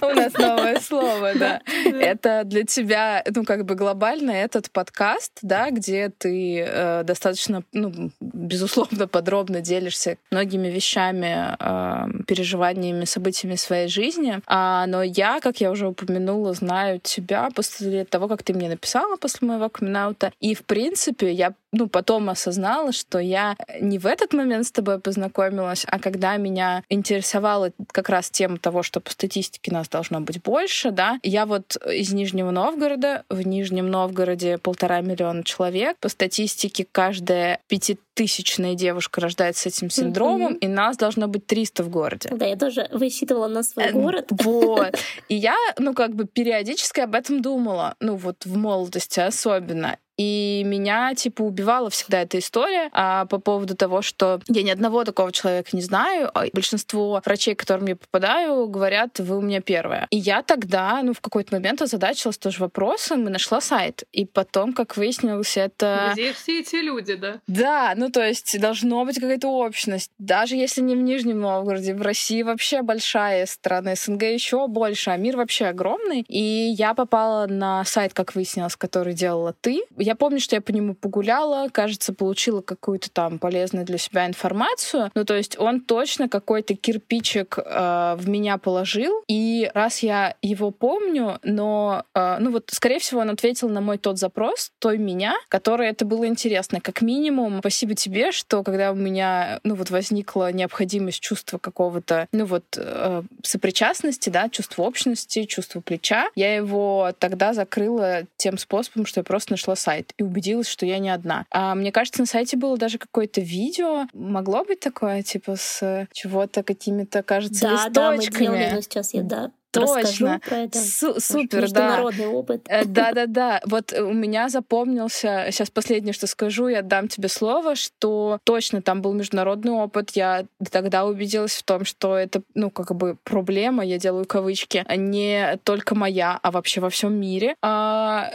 У нас новое слово, да. Это для тебя, ну как бы глобально этот подкаст, да, где ты достаточно, ну, безусловно, подробно делишься многими вещами, переживаниями, событиями своей жизни. Но я, как я уже упомянула, знаю тебя после лет того, как ты мне написала после моего камин-аута. И, в принципе, я ну, потом осознала, что я не в этот момент с тобой познакомилась, а когда меня интересовала как раз тема того, что по статистике нас должно быть больше, да, я вот из Нижнего Новгорода, в Нижнем Новгороде полтора миллиона человек, по статистике каждая пятитысячная девушка рождается с этим синдромом, mm-hmm. и нас должно быть триста в городе. Да, я тоже высчитывала на свой город. Вот. И я, ну, как бы периодически об этом думала, ну, вот в молодости особенно. И меня, типа, убивала всегда эта история а, по поводу того, что я ни одного такого человека не знаю. А большинство врачей, к которым я попадаю, говорят, вы у меня первая. И я тогда, ну, в какой-то момент озадачилась тоже вопросом и нашла сайт. И потом, как выяснилось, это... Где все эти люди, да? Да, ну, то есть должно быть какая-то общность. Даже если не в Нижнем Новгороде, в России вообще большая страна, эс эн гэ еще больше, а мир вообще огромный. И я попала на сайт, как выяснилось, который делала ты. Я помню, что я по нему погуляла, кажется, получила какую-то там полезную для себя информацию. Ну, то есть он точно какой-то кирпичик э, в меня положил. И раз я его помню, но... Э, ну, вот, скорее всего, он ответил на мой тот запрос, той меня, которой это было интересно. Как минимум, спасибо тебе, что когда у меня, ну, вот возникла необходимость чувства какого-то, ну, вот, э, сопричастности, да, чувства общности, чувства плеча, я его тогда закрыла тем способом, что я просто нашла сайт. И убедилась, что я не одна. А мне кажется, на сайте было даже какое-то видео. Могло быть такое, типа, с чего-то какими-то, кажется, да, листочками. Да, мы делали, но сейчас я, да. Точно. Су- супер, да. Международный опыт. Да-да-да. Вот у меня запомнился, сейчас последнее, что скажу, я отдам тебе слово, что точно там был международный опыт. Я тогда убедилась в том, что это, ну, как бы проблема, я делаю кавычки, не только моя, а вообще во всем мире. А...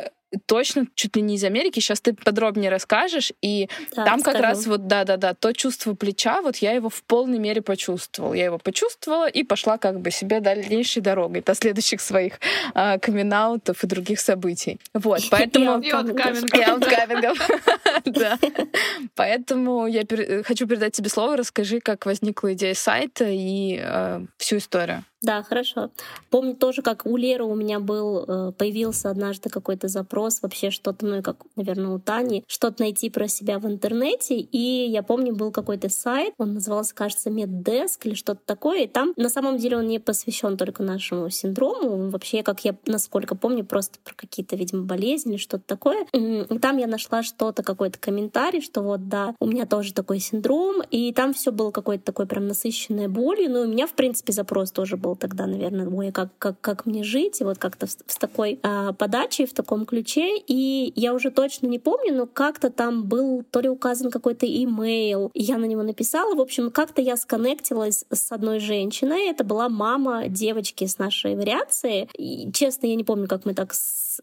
точно чуть ли не из Америки. Сейчас ты подробнее расскажешь. И да, там расскажу. Как раз вот, да-да-да, то чувство плеча, вот я его в полной мере почувствовала. Я его почувствовала и пошла как бы себе дальнейшей дорогой до следующих своих э, камин-аутов и других событий. Вот, поэтому... И ауткамингов. Да. Поэтому я хочу передать тебе слово. Расскажи, как возникла идея сайта и всю историю. Да, хорошо. Помню тоже, как у Леры у меня был, появился однажды какой-то запрос, вообще что-то, ну и как, наверное, у Тани, что-то найти про себя в интернете. И я помню, был какой-то сайт, он назывался, кажется, MedDesk или что-то такое. И там, на самом деле, он не посвящен только нашему синдрому. Он вообще, как я, насколько помню, просто про какие-то, видимо, болезни или что-то такое. И там я нашла что-то, какой-то комментарий, что вот, да, у меня тоже такой синдром. И там все было какое-то такое прям насыщенное болью. Ну, у меня, в принципе, запрос тоже был тогда, наверное, ой, как, как, как мне жить, и вот как-то в, с такой э, подачей, в таком ключе, и я уже точно не помню, но как-то там был то ли указан какой-то имейл, и я на него написала, в общем, как-то я сконнектилась с одной женщиной, это была мама девочки с нашей вариации, и, честно, я не помню, как мы так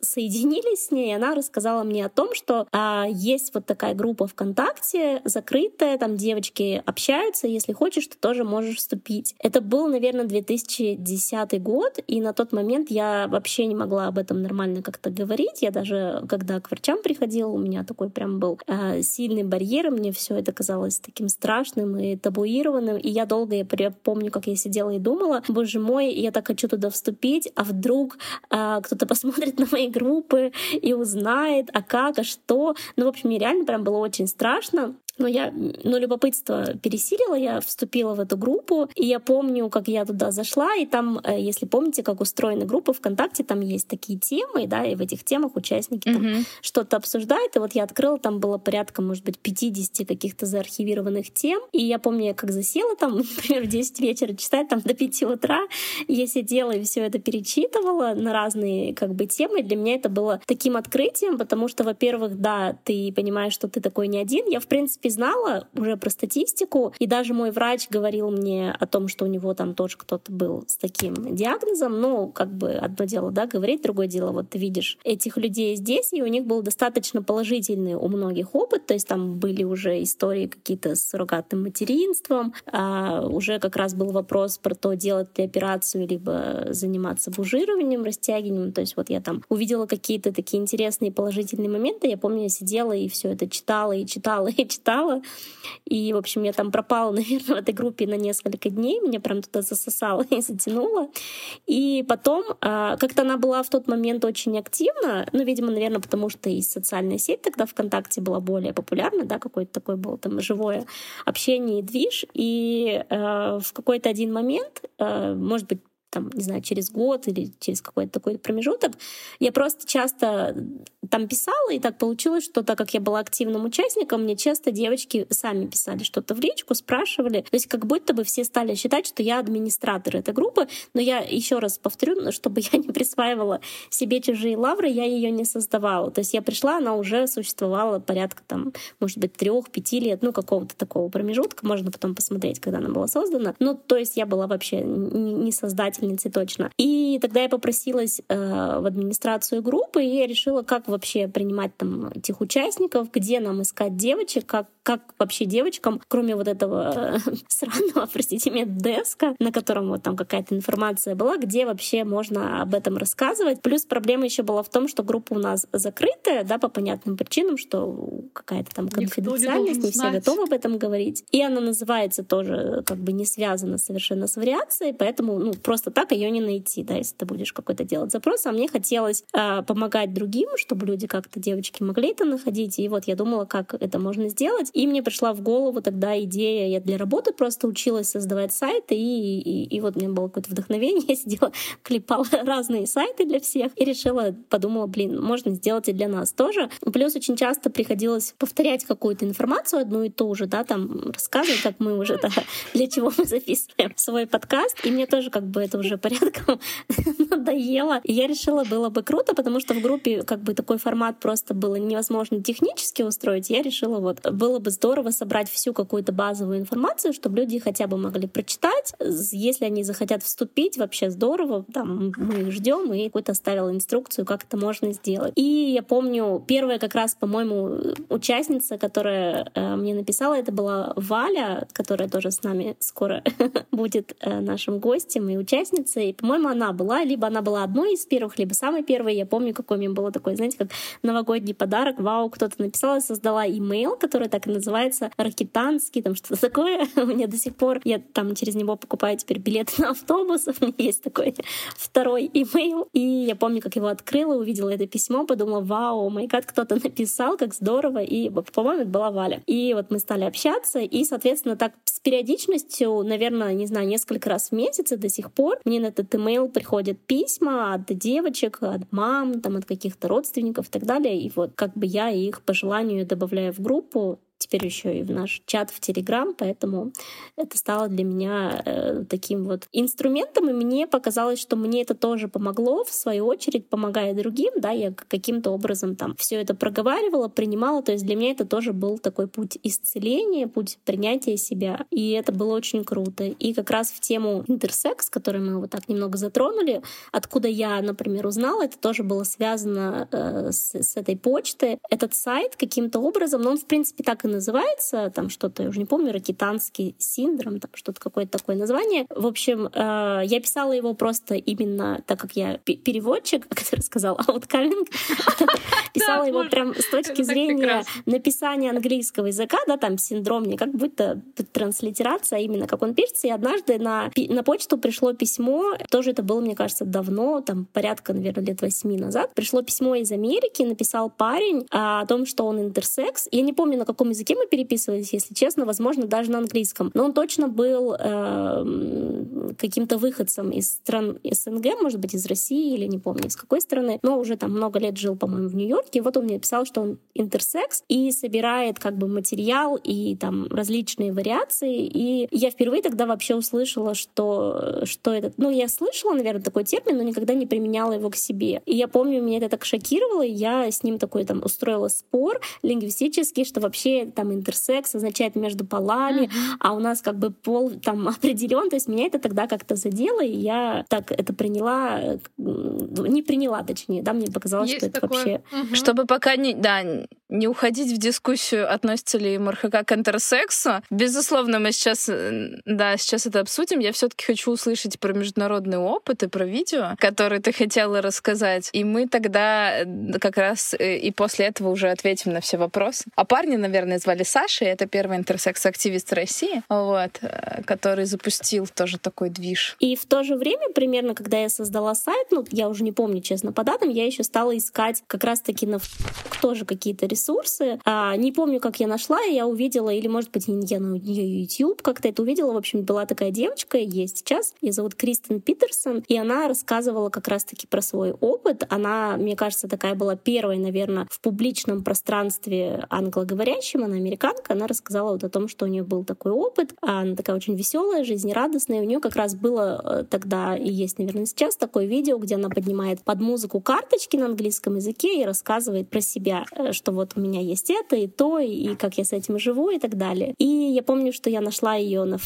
соединились с ней, и она рассказала мне о том, что а, есть вот такая группа ВКонтакте, закрытая, там девочки общаются, если хочешь, ты тоже можешь вступить. Это был, наверное, две тысячи десятый год, и на тот момент я вообще не могла об этом нормально как-то говорить, я даже, когда к врачам приходила, у меня такой прям был а, сильный барьер, мне все это казалось таким страшным и табуированным, и я долго, я помню, как я сидела и думала, боже мой, я так хочу туда вступить, а вдруг а, кто-то посмотрит на мои группы и узнает, а как, а что. Ну, в общем, мне реально прям было очень страшно. Но я, ну, любопытство пересилило, я вступила в эту группу, и я помню, как я туда зашла, и там, если помните, как устроена группа ВКонтакте, там есть такие темы, да, и в этих темах участники там mm-hmm. что-то обсуждают, и вот я открыла, там было порядка, может быть, пятьдесят каких-то заархивированных тем, и я помню, я как засела там, например, в десять вечера читать, там до пяти утра я сидела и все это перечитывала на разные, как бы, темы, для меня это было таким открытием, потому что, во-первых, да, ты понимаешь, что ты такой не один, я, в принципе, знала уже про статистику, и даже мой врач говорил мне о том, что у него там тоже кто-то был с таким диагнозом, но как бы одно дело, да, говорить, другое дело, вот ты видишь этих людей здесь, и у них был достаточно положительный у многих опыт, то есть там были уже истории какие-то с суррогатным материнством, а уже как раз был вопрос про то, делать ли операцию, либо заниматься бужированием, растягиванием, то есть вот я там увидела какие-то такие интересные положительные моменты, я помню, я сидела и все это читала, и читала, и читала, и, в общем, я там пропала, наверное, в этой группе на несколько дней. Меня прям туда засосало и затянуло. И потом, как-то она была в тот момент очень активна. Ну, видимо, наверное, потому что и социальная сеть тогда ВКонтакте была более популярна, да, какое-то такое было там живое общение и движ. И э, в какой-то один момент, э, может быть, там, не знаю, через год или через какой-то такой промежуток, я просто часто там писала, и так получилось, что так как я была активным участником, мне часто девочки сами писали что-то в личку, спрашивали. То есть как будто бы все стали считать, что я администратор этой группы, но я еще раз повторю, чтобы я не присваивала себе чужие лавры, я ее не создавала. То есть я пришла, она уже существовала порядка там, может быть, трех-пяти лет, ну, какого-то такого промежутка, можно потом посмотреть, когда она была создана. Ну, то есть я была вообще не создатель точно. И тогда я попросилась э, в администрацию группы, и я решила, как вообще принимать там этих участников, где нам искать девочек, как, как вообще девочкам, кроме вот этого э, сраного, простите меня, деска, на котором вот там какая-то информация была, где вообще можно об этом рассказывать. Плюс проблема еще была в том, что группа у нас закрытая, да, по понятным причинам, что какая-то там конфиденциальность, не, не все готовы об этом говорить. И она называется тоже как бы не связана совершенно с вариацией, поэтому, ну, просто так ее не найти, да, если ты будешь какой-то делать запрос. А мне хотелось э, помогать другим, чтобы люди как-то, девочки, могли это находить. И вот я думала, как это можно сделать. И мне пришла в голову тогда идея, я для работы просто училась создавать сайты, и, и, и вот у меня было какое-то вдохновение. Я сидела, клепала разные сайты для всех и решила, подумала, блин, можно сделать и для нас тоже. Плюс очень часто приходилось повторять какую-то информацию одну и ту же, да, там рассказывать, как мы уже, да, для чего мы записываем свой подкаст. И мне тоже как бы это уже порядком надоело. И я решила, было бы круто, потому что в группе как бы такой формат просто было невозможно технически устроить. Я решила, вот, было бы здорово собрать всю какую-то базовую информацию, чтобы люди хотя бы могли прочитать. Если они захотят вступить, вообще здорово, там, мы их ждем, и какую-то оставила инструкцию, как это можно сделать. И я помню, первая как раз, по-моему, участница, которая э, мне написала, это была Валя, которая тоже с нами скоро будет э, нашим гостем и участницей. И, по-моему, она была, либо она была одной из первых, либо самой первой. Я помню, какой у меня был такой, знаете, как новогодний подарок. Вау, кто-то написала, создала имейл, который так и называется, Рокитанский, там что-то такое. У меня до сих пор, я там через него покупаю теперь билеты на автобус. У меня есть такой второй имейл. И я помню, как его открыла, увидела это письмо, подумала, вау, май гад, кто-то написал, как здорово. И, по-моему, это была Валя. И вот мы стали общаться. И, соответственно, так с периодичностью, наверное, не знаю, несколько раз в месяц и до сих пор мне на этот имейл приходят письма от девочек, от мам, там, от каких-то родственников и так далее. И вот как бы я их по желанию добавляю в группу, теперь еще и в наш чат в Телеграм, поэтому это стало для меня э, таким вот инструментом, и мне показалось, что мне это тоже помогло, в свою очередь, помогая другим, да, я каким-то образом там все это проговаривала, принимала, то есть для меня это тоже был такой путь исцеления, путь принятия себя, и это было очень круто. И как раз в тему интерсекс, которую мы вот так немного затронули, откуда я, например, узнала, это тоже было связано э, с, с этой почты, этот сайт каким-то образом, но он, в принципе, так и называется, там что-то, я уже не помню, Рокитанский синдром, там что-то какое-то такое название. В общем, э, я писала его просто именно, так как я п- переводчик, который сказал «ауткаминг», писала его прям с точки зрения написания английского языка, да, там синдром, не как будто транслитерация, а именно как он пишется. И однажды на почту пришло письмо, тоже это было, мне кажется, давно, там порядка, наверное, лет восьми назад, пришло письмо из Америки, написал парень о том, что он интерсекс. Я не помню, на каком языке мы переписывались, если честно, возможно, даже на английском. Но он точно был э, каким-то выходцем из стран СНГ, может быть, из России или не помню, из какой страны, но уже там много лет жил, по-моему, в Нью-Йорке. И вот он мне писал, что он интерсекс и собирает как бы материал и там различные вариации. И я впервые тогда вообще услышала, что, что это... Ну, я слышала, наверное, такой термин, но никогда не применяла его к себе. И я помню, меня это так шокировало, и я с ним такой там устроила спор лингвистический, что вообще там интерсекс означает между полами, mm-hmm. а у нас как бы пол там определен, то есть меня это тогда как-то задело, и я так это приняла, не приняла, точнее, да, мне показалось, есть что это такое вообще... Mm-hmm. Чтобы пока не, да, не уходить в дискуссию, относится ли МРКХ к интерсексу, безусловно, мы сейчас, да, сейчас это обсудим, я все-таки хочу услышать про международный опыт и про видео, которые ты хотела рассказать, и мы тогда как раз и после этого уже ответим на все вопросы. А парни, наверное, Наверное, звали Саша, это первый интерсекс-активист России, вот, который запустил тоже такой движ. И в то же время, примерно, когда я создала сайт, ну, я уже не помню, честно, по датам, я еще стала искать как раз-таки на тоже какие-то ресурсы. А, не помню, как я нашла, я увидела, или, может быть, я на ее YouTube как-то это увидела. В общем, была такая девочка, есть сейчас, ее зовут Кристен Питерсон, и она рассказывала как раз-таки про свой опыт. Она, мне кажется, такая была первой, наверное, в публичном пространстве англоговорящей. Она американка, она рассказала вот о том, что у нее был такой опыт, она такая очень веселая, жизнерадостная, и у нее как раз было тогда и есть, наверное, сейчас такое видео, где она поднимает под музыку карточки на английском языке и рассказывает про себя, что вот у меня есть это и то, и как я с этим живу и так далее. И я помню, что я нашла ее на...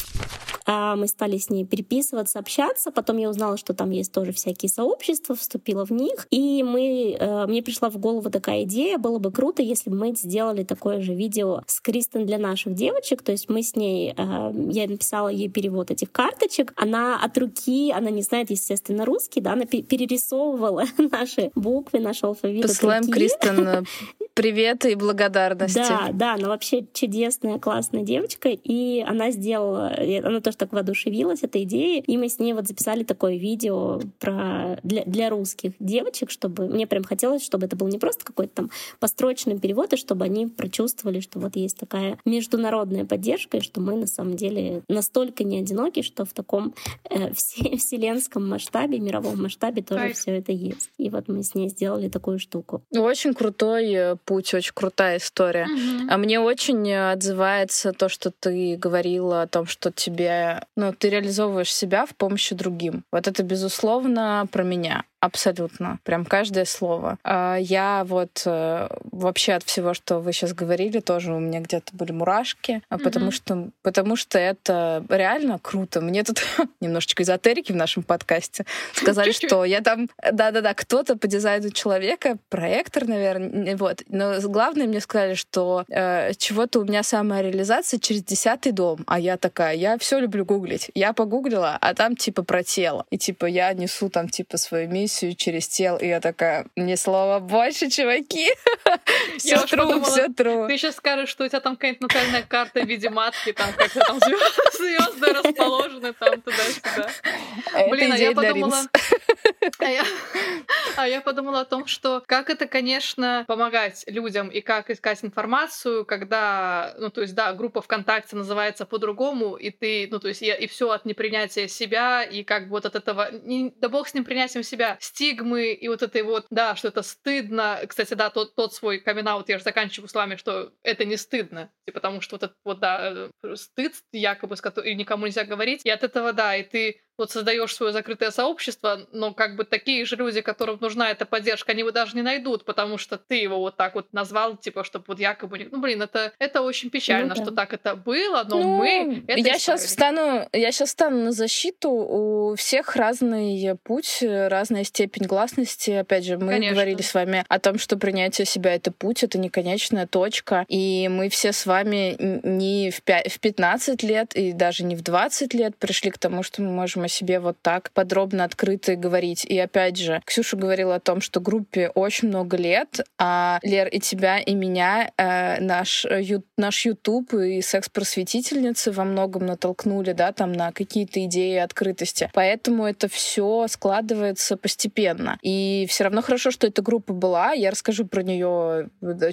Мы стали с ней переписываться, общаться. Потом я узнала, что там есть тоже всякие сообщества, вступила в них. И мы, мне пришла в голову такая идея, было бы круто, если бы мы сделали такое же видео с Кристен для наших девочек. То есть мы с ней, я написала ей перевод этих карточек. Она от руки, она не знает, естественно, русский, да, она перерисовывала наши буквы, наш алфавит. Посылаем Кристен привет и благодарности. Да, да, она вообще чудесная, классная девочка. И она сделала, она тоже так воодушевилась этой идеей, и мы с ней вот записали такое видео про... для, для русских девочек, чтобы... Мне прям хотелось, чтобы это был не просто какой-то там построчный перевод, а чтобы они прочувствовали, что вот есть такая международная поддержка, и что мы на самом деле настолько не одиноки, что в таком э, вселенском масштабе, мировом масштабе тоже все это есть. И вот мы с ней сделали такую штуку. Очень крутой путь, очень крутая история. Mm-hmm. А мне очень отзывается то, что ты говорила о том, что тебе, ну, ты реализовываешь себя в помощи другим. Вот это, безусловно, про меня. Абсолютно. Прям каждое слово. Я вот вообще от всего, что вы сейчас говорили, тоже у меня где-то были мурашки, mm-hmm. потому что, потому что это реально круто. Мне тут немножечко эзотерики в нашем подкасте сказали, что я там... Да-да-да, кто-то по дизайну человека, проектор, наверное, вот. Но главное, мне сказали, что э, чего-то у меня самореализация через десятый дом. А я такая, я все люблю гуглить. Я погуглила, а там типа про тело. И типа я несу там типа свою миссию через тело, и я такая, ни слова больше, чуваки. Все тру, все тру. Ты сейчас скажешь, что у тебя там какая-то натальная карта в виде матки, там как-то там звезды расположены, там туда-сюда. Блин, а я подумала... А я, а я подумала о том, что как это, конечно, помогать людям и как искать информацию, когда, ну, то есть, да, группа ВКонтакте называется по-другому, и ты, ну, то есть, и, и все от непринятия себя, и как бы вот от этого, не, да бог с непринятием себя, стигмы, и вот этой вот, да, что это стыдно. Кстати, да, тот, тот свой камин-аут я же заканчиваю словами, что это не стыдно, и потому что вот этот вот, да, стыд якобы, с которым никому нельзя говорить, и от этого, да, и ты вот создаешь свое закрытое сообщество, но как бы такие же люди, которым нужна эта поддержка, они его даже не найдут, потому что ты его вот так вот назвал, типа, чтобы вот якобы... Ну, блин, это, это очень печально, ну, да. что так это было, но ну, мы... Это я, сейчас встану, я сейчас встану на защиту. У всех разный путь, разная степень гласности. Опять же, мы Конечно. говорили с вами о том, что принятие себя — это путь, это не конечная точка. И мы все с вами не в пятнадцать лет и даже не в двадцать лет пришли к тому, что мы можем себе вот так подробно, открыто говорить. И опять же, Ксюша говорила о том, что группе очень много лет, а Лер, и тебя, и меня, э, наш, ю, наш YouTube и секс-просветительницы во многом натолкнули, да, там на какие-то идеи открытости. Поэтому это все складывается постепенно. И все равно хорошо, что эта группа была. Я расскажу про нее да,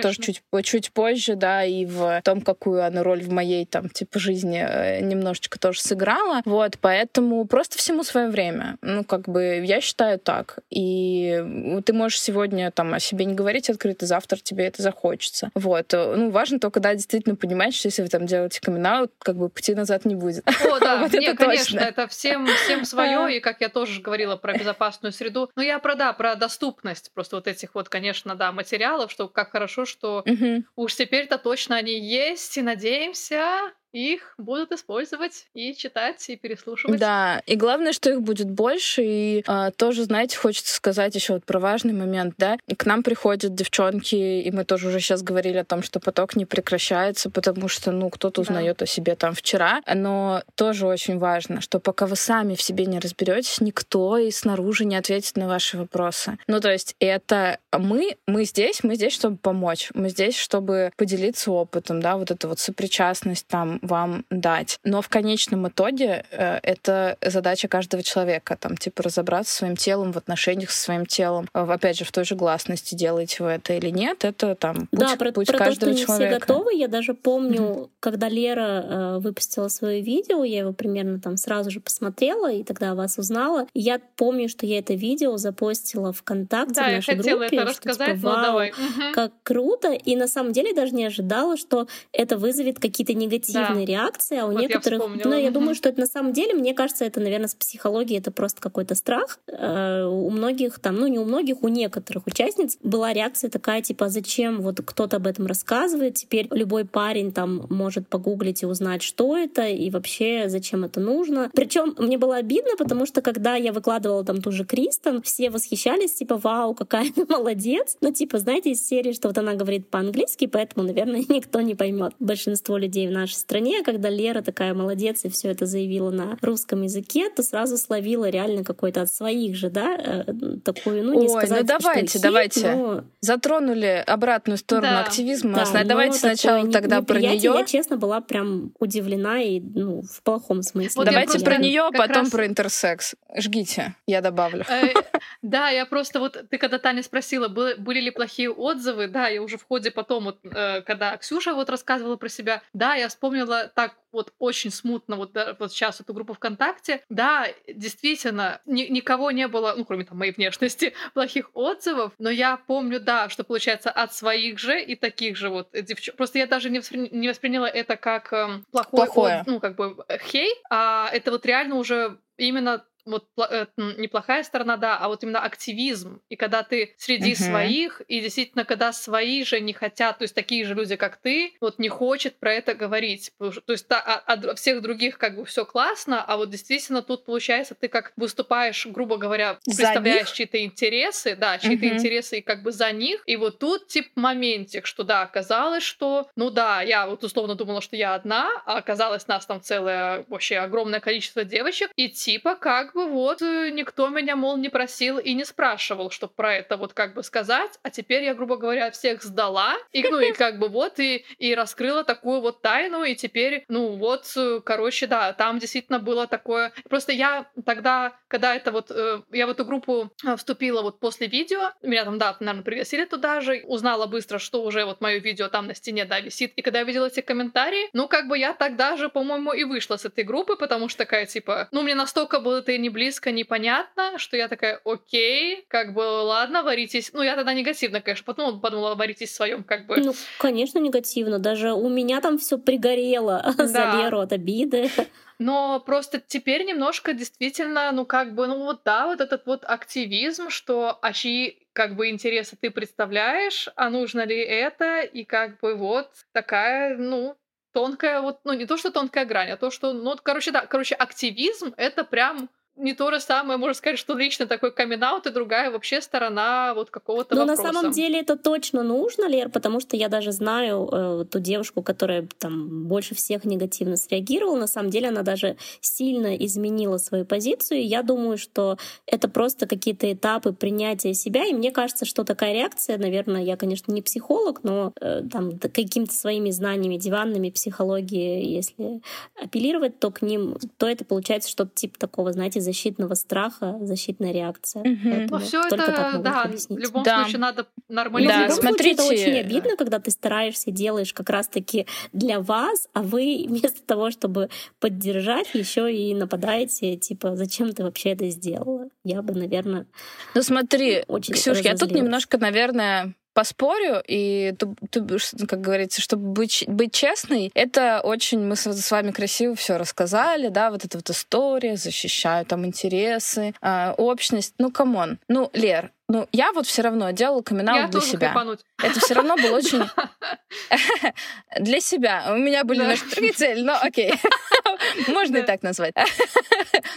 тоже чуть, чуть позже, да, и в том, какую она роль в моей там, типа, жизни немножечко тоже сыграла. Вот, поэтому Поэтому просто всему свое время. Ну, как бы, я считаю так. И ты можешь сегодня там о себе не говорить открыто, завтра тебе это захочется. Вот. Ну, важно только, да, действительно понимать, что если вы там делаете камин-аут, как бы пути назад не будет. О, да, вот мне, это конечно, точно. Это всем, всем свое, и как я тоже говорила про безопасную среду. Но я про, да, про доступность просто вот этих вот, конечно, да, материалов, что как хорошо, что угу. уж теперь-то точно они есть, и надеемся... Их будут использовать и читать, и переслушивать. Да, и главное, что их будет больше. И э, тоже, знаете, хочется сказать еще вот про важный момент, да. К нам приходят девчонки, и мы тоже уже сейчас говорили о том, что поток не прекращается, потому что, ну, кто-то узнает да. о себе там вчера. Но тоже очень важно, что пока вы сами в себе не разберетесь, никто и снаружи не ответит на ваши вопросы. Ну, то есть это мы, мы здесь, мы здесь, чтобы помочь. Мы здесь, чтобы поделиться опытом, да, вот эта вот сопричастность там, вам дать. Но в конечном итоге э, это задача каждого человека, там, типа, разобраться со своим телом, в отношениях со своим телом. Опять же, в той же гласности, делаете вы это или нет, это там путь, да, про, путь про каждого то, что человека. Не все готовы. Я даже помню, mm-hmm. когда Лера э, выпустила свое видео, я его примерно там сразу же посмотрела, и тогда вас узнала. И я помню, что я это видео запостила ВКонтакте, да, в нашей группе. Да, я хотела группе, это что, рассказать, типа, вау, ну давай. Mm-hmm. Как круто. И на самом деле даже не ожидала, что это вызовет какие-то негативные да. реакции, а у вот некоторых... Я ну, я думаю, что это на самом деле, мне кажется, это, наверное, с психологией это просто какой-то страх. У многих там, ну, не у многих, у некоторых участниц была реакция такая, типа, зачем вот кто-то об этом рассказывает, теперь любой парень там может погуглить и узнать, что это, и вообще зачем это нужно. Причем мне было обидно, потому что когда я выкладывала там ту же Кристен, все восхищались, типа, вау, какая она молодец. Ну, типа, знаете, из серии, что вот она говорит по-английски, поэтому, наверное, никто не поймет. Большинство людей в нашей стране стране, когда Лера такая молодец и все это заявила на русском языке, то сразу словила реально какой-то от своих же, да, такую, ну, не Ой, сказать, ну давайте, что хит, давайте. Но... Затронули обратную сторону да. активизма. Да, давайте сначала тогда про нее. Я, честно, была прям удивлена и, ну, в плохом смысле. Вот давайте про нее, а потом раз... про интерсекс. Жгите, я добавлю. Да, я просто вот, ты когда Таня спросила, были ли плохие отзывы, да, я уже в ходе потом, когда Ксюша вот рассказывала про себя, да, я вспомнила вспомнила так вот очень смутно вот, да, вот сейчас эту группу ВКонтакте. Да, действительно, ни, никого не было, ну, кроме там моей внешности, плохих отзывов, но я помню, да, что, получается, от своих же и таких же вот девчонок. Просто я даже не, воспри... не восприняла это как эм, плохой, плохое. От, ну, как бы, хей, а это вот реально уже именно вот неплохая сторона, да, а вот именно активизм. И когда ты среди uh-huh. своих, и действительно, когда свои же не хотят, то есть такие же люди, как ты, вот не хочет про это говорить. То есть та, от всех других как бы все классно, а вот действительно тут, получается, ты как выступаешь, грубо говоря, представляешь чьи-то интересы, да, чьи-то uh-huh. интересы и как бы за них. И вот тут типа моментик, что да, оказалось, что, ну да, я вот условно думала, что я одна, а оказалось нас там целое вообще огромное количество девочек, и типа как бы вот никто меня, мол, не просил и не спрашивал, чтобы про это вот как бы сказать, а теперь я, грубо говоря, всех сдала, и, ну, и как бы вот, и, и раскрыла такую вот тайну, и теперь, ну, вот, короче, да, там действительно было такое. Просто я тогда, когда это вот, я в эту группу вступила вот после видео, меня там, да, наверное, пригласили туда же, узнала быстро, что уже вот мое видео там на стене, да, висит, и когда я видела эти комментарии, ну, как бы я тогда же, по-моему, и вышла с этой группы, потому что такая, типа, ну, мне настолько было это и не близко, непонятно, что я такая, окей, как бы, ладно, варитесь. Ну, я тогда негативно, конечно, потом подумала, варитесь в своем, как бы. Ну, конечно, негативно. Даже у меня там все пригорело да. за Веру от обиды. Но просто теперь немножко действительно, ну, как бы, ну, вот, да, вот этот вот активизм, что а чьи, как бы, интересы ты представляешь, а нужно ли это, и как бы вот такая, ну, тонкая, вот, ну, не то, что тонкая грань, а то, что, ну, вот, короче, да, короче, активизм — это прям не то же самое, можно сказать, что лично такой камин-аут и другая вообще сторона вот какого-то но вопроса. Но на самом деле это точно нужно, Лер, потому что я даже знаю э, ту девушку, которая там больше всех негативно среагировала, на самом деле она даже сильно изменила свою позицию, и я думаю, что это просто какие-то этапы принятия себя, и мне кажется, что такая реакция, наверное, я, конечно, не психолог, но э, там какими-то своими знаниями диванными психологии, если апеллировать, то к ним, то это получается что-то типа такого, знаете, защитного страха, защитная реакция. Mm-hmm. Но все это, да, объяснить. В любом да. случае надо нормализовать. Да, смотрите, это очень обидно, когда ты стараешься, делаешь как раз-таки для вас, а вы вместо того, чтобы поддержать, еще и нападаете, типа, зачем ты вообще это сделала? Я бы, наверное... Ну смотри, Ксюш, я тут немножко, наверное... поспорю, и, ты, ты, как говорится, чтобы быть, быть честной, это очень, мы с, с вами красиво все рассказали, да, вот эта вот история, защищаю там интересы, э, общность, ну, камон. Ну, Лер, ну, я вот все равно делала камин-аут для себя. Хайпануть. Это все равно было очень... Для себя. У меня были немножко другие цели, но окей. Можно и так назвать.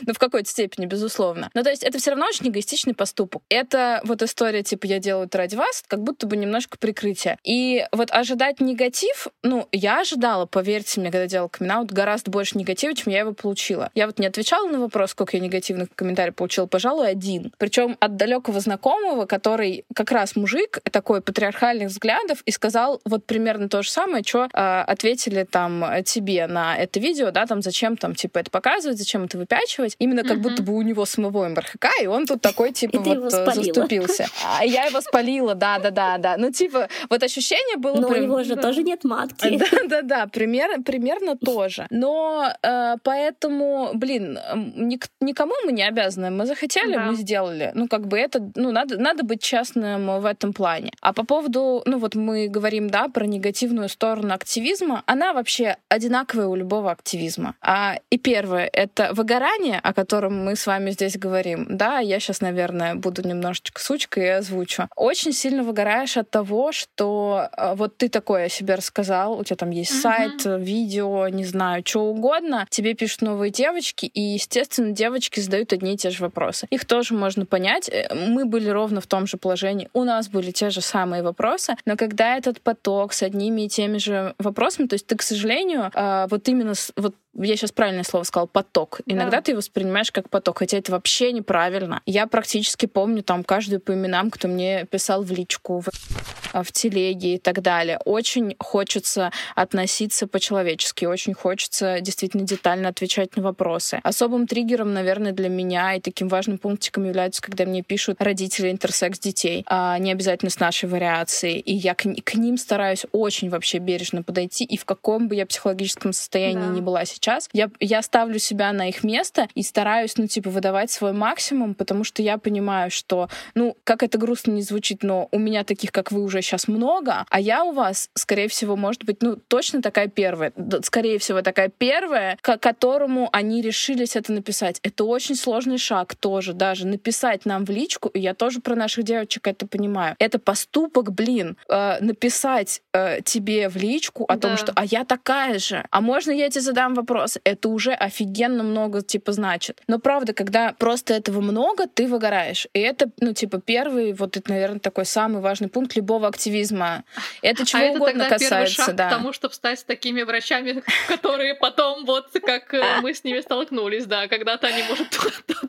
Ну, в какой-то степени, безусловно. Но то есть это все равно очень эгоистичный поступок. Это вот история, типа, я делаю это ради вас, как будто бы немножко прикрытие. И вот ожидать негатив, ну, я ожидала, поверьте мне, когда делала камин-аут, гораздо больше негатива, чем я его получила. Я вот не отвечала на вопрос, сколько я негативных комментариев получила, пожалуй, один. Причем от далекого знакомого, который как раз мужик, такой патриархальных взглядов, и сказал вот примерно то же самое, что э, ответили там тебе на это видео, да, там, зачем там, типа, это показывать, зачем это выпячивать. Именно как uh-huh. будто бы у него самого эм эр ка ха, и он тут такой, типа, вот заступился. А я его спалила, да-да-да. Ну, типа, вот ощущение было... Но у него же тоже нет матки. Да-да-да, примерно тоже. Но поэтому, блин, никому мы не обязаны. Мы захотели, мы сделали. Ну, как бы это... Ну, надо быть честным в этом плане. А по поводу... Ну, вот мы говорим, да, про негативную сторону активизма. Она вообще одинаковая у любого активизма. А, и первое — это выгорание, о котором мы с вами здесь говорим. Да, я сейчас, наверное, буду немножечко сучкой и озвучу. Очень сильно выгораешь от того, что э, вот ты такое о себе рассказал, у тебя там есть uh-huh. сайт, видео, не знаю, что угодно, тебе пишут новые девочки, и, естественно, девочки задают одни и те же вопросы. Их тоже можно понять. Мы были ровно в том же положении, у нас были те же самые вопросы, но когда этот поток с одними и теми же вопросами, то есть ты, к сожалению, э, вот именно с, вот я сейчас правильное слово сказала, поток. Иногда да. ты воспринимаешь как поток, хотя это вообще неправильно. Я практически помню там каждую по именам, кто мне писал в личку, в, в телеге и так далее. Очень хочется относиться по-человечески, очень хочется действительно детально отвечать на вопросы. Особым триггером, наверное, для меня и таким важным пунктиком является, когда мне пишут родители интерсекс детей, а не обязательно с нашей вариацией. И я к, к ним стараюсь очень вообще бережно подойти, и в каком бы я психологическом состоянии да. ни была сейчас, Сейчас я, я ставлю себя на их место и стараюсь, ну, типа, выдавать свой максимум, потому что я понимаю, что, ну, как это грустно не звучит, но у меня таких, как вы, уже сейчас много, а я у вас, скорее всего, может быть, ну, точно такая первая, скорее всего, такая первая, к которому они решились это написать. Это очень сложный шаг тоже, даже написать нам в личку, и я тоже про наших девочек это понимаю. Это поступок, блин, э, написать э, тебе в личку о да. том, что «а я такая же, а можно я тебе задам вопрос?» Это уже офигенно много, типа, значит. Но правда, когда просто этого много, ты выгораешь. И это, ну, типа, первый, вот это, наверное, такой самый важный пункт любого активизма. Это чего а угодно это касается. Первый шаг да. к тому, чтобы стать с такими врачами, которые потом, вот как мы с ними столкнулись, да, когда-то они, может,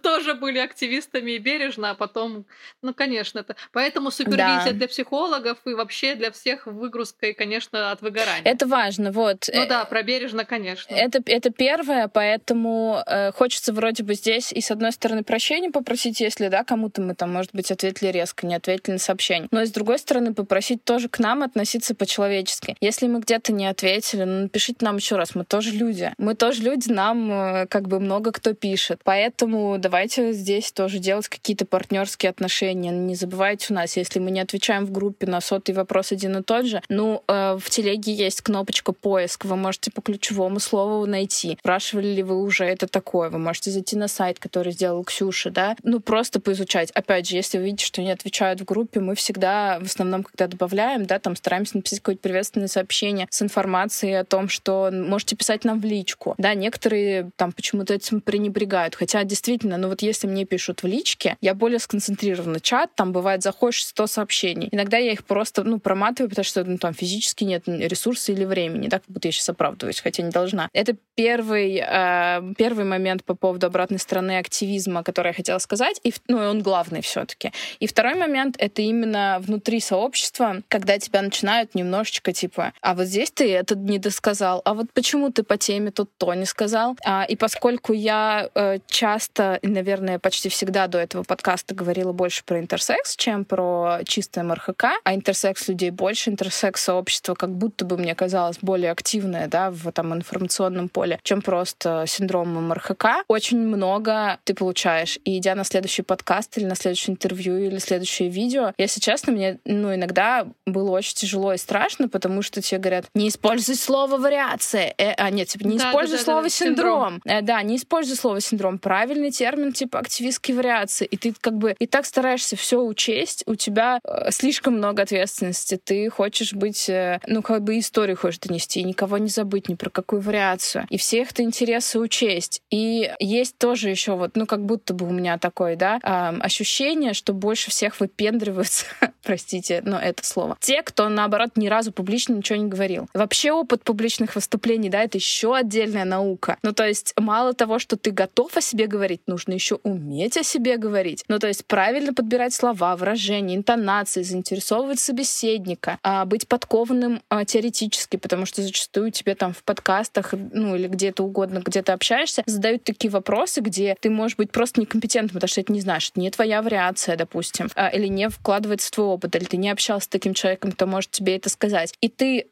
тоже были активистами и бережно, а потом, ну, конечно, это. Поэтому супервизия для психологов и вообще для всех выгрузка и, конечно, от выгорания. Это важно, вот. Ну да, про бережно, конечно. Это первое, поэтому э, хочется вроде бы здесь и, с одной стороны, прощения попросить, если, да, кому-то мы там, может быть, ответили резко, не ответили на сообщение. Но и, с другой стороны, попросить тоже к нам относиться по-человечески. Если мы где-то не ответили, ну, напишите нам еще раз, мы тоже люди. Мы тоже люди, нам э, как бы много кто пишет. Поэтому давайте здесь тоже делать какие-то партнерские отношения. Не забывайте у нас, если мы не отвечаем в группе на сотый вопрос один и тот же, ну, э, в телеге есть кнопочка «Поиск». Вы можете по ключевому слову найти. Спрашивали ли вы уже это такое? Вы можете зайти на сайт, который сделал Ксюша, да? Ну, просто поизучать. Опять же, если вы видите, что не отвечают в группе, мы всегда, в основном, когда добавляем, да, там стараемся написать какое-то приветственное сообщение с информацией о том, что можете писать нам в личку. Да, некоторые там почему-то этим пренебрегают. Хотя, действительно, ну вот если мне пишут в личке, я более сконцентрирована. Чат, там бывает, заходишь сто сообщений. Иногда я их просто, ну, проматываю, потому что, ну, там физически нет ресурса или времени, да, как будто я сейчас оправдываюсь, хотя не должна. Это Первый, э, первый момент по поводу обратной стороны активизма, который я хотела сказать, и, ну, он главный все-таки. И второй момент — это именно внутри сообщества, когда тебя начинают немножечко типа «а вот здесь ты это не досказал, а вот почему ты по теме тут то не сказал». А, и поскольку я э, часто, наверное, почти всегда до этого подкаста говорила больше про интерсекс, чем про чистое МРКХ, а интерсекс людей больше, интерсекс сообщество как будто бы, мне казалось, более активное, да, в там, информационном поле, чем просто синдром МРКХ, очень много ты получаешь. И идя на следующий подкаст или на следующее интервью или следующее видео, если честно, мне, ну, иногда было очень тяжело и страшно, потому что тебе говорят: не используй слово «вариация». Э, а, нет, типа, не да, используй да, слово да, да, «синдром». синдром. Э, да, не используй слово «синдром». Правильный термин, типа, активистские вариации. И ты как бы и так стараешься все учесть, у тебя э, слишком много ответственности. Ты хочешь быть, э, ну, как бы историю хочешь донести, и никого не забыть ни про какую вариацию. И всех-то интересы учесть. И есть тоже еще вот, ну, как будто бы у меня такое, да, эм, ощущение, что больше всех выпендриваются, простите, но это слово, те, кто, наоборот, ни разу публично ничего не говорил. Вообще опыт публичных выступлений, да, это еще отдельная наука. Ну, то есть мало того, что ты готов о себе говорить, нужно еще уметь о себе говорить. Ну, то есть правильно подбирать слова, выражения, интонации, заинтересовывать собеседника, э, быть подкованным э, теоретически, потому что зачастую тебе там в подкастах, ну, или где-то угодно, где ты общаешься, задают такие вопросы, где ты можешь быть просто некомпетентным, потому что это не знаешь, это не твоя вариация, допустим, или не вкладывается в твой опыт, или ты не общался с таким человеком, кто может тебе это сказать. И ты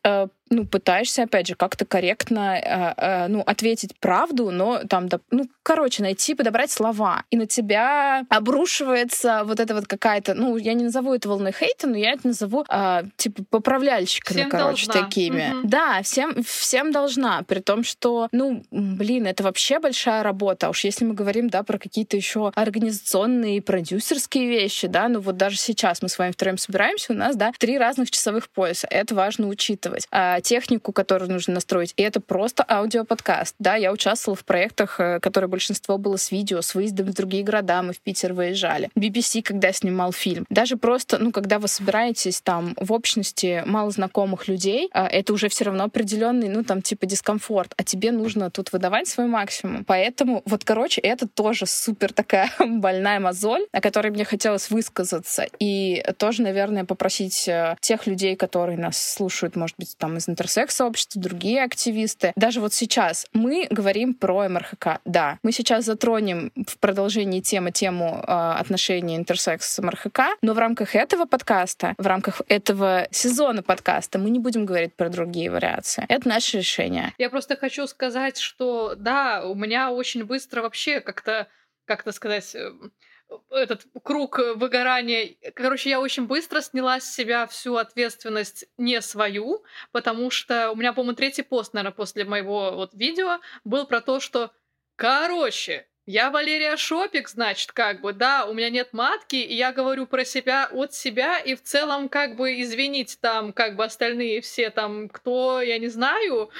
ну, пытаешься, опять же, как-то корректно э, э, ну, ответить правду, но там, да, ну, короче, найти, подобрать слова. И на тебя обрушивается вот эта вот какая-то, ну, я не назову это волной хейта, но я это назову, э, типа, поправляльщиками, всем короче, должна. Такими. Угу. Да, всем, всем должна, при том, что, ну, блин, это вообще большая работа. Уж если мы говорим, да, про какие-то еще организационные и продюсерские вещи, да, ну, вот даже сейчас мы с вами втроем собираемся, у нас, да, три разных часовых пояса. Это важно учитывать. технику, которую нужно настроить. И это просто аудиоподкаст. Да, я участвовала в проектах, которые большинство было с видео, с выездом в другие города. Мы в Питер выезжали. би би си, когда снимал фильм. Даже просто, ну, когда вы собираетесь там в общности мало знакомых людей, это уже все равно определенный, ну, там, типа дискомфорт. А тебе нужно тут выдавать свой максимум. Поэтому, вот, короче, это тоже супер такая больная мозоль, о которой мне хотелось высказаться. И тоже, наверное, попросить тех людей, которые нас слушают, может быть, там, из интерсекс-сообщества, другие активисты. Даже вот сейчас мы говорим про эм эр ка ха. Да, мы сейчас затронем в продолжении темы тему э, отношений интерсекс с эм эр ка ха, но в рамках этого подкаста, в рамках этого сезона подкаста мы не будем говорить про другие вариации. Это наше решение. Я просто хочу сказать, что да, у меня очень быстро вообще как-то, как-то сказать... этот круг выгорания. Короче, я очень быстро сняла с себя всю ответственность не свою, потому что у меня, по-моему, третий пост, наверное, после моего вот видео был про то, что, короче, я Валерия Шопик, значит, как бы, да, у меня нет матки, и я говорю про себя от себя, и в целом, как бы, извинить там, как бы, остальные все там, кто, я не знаю,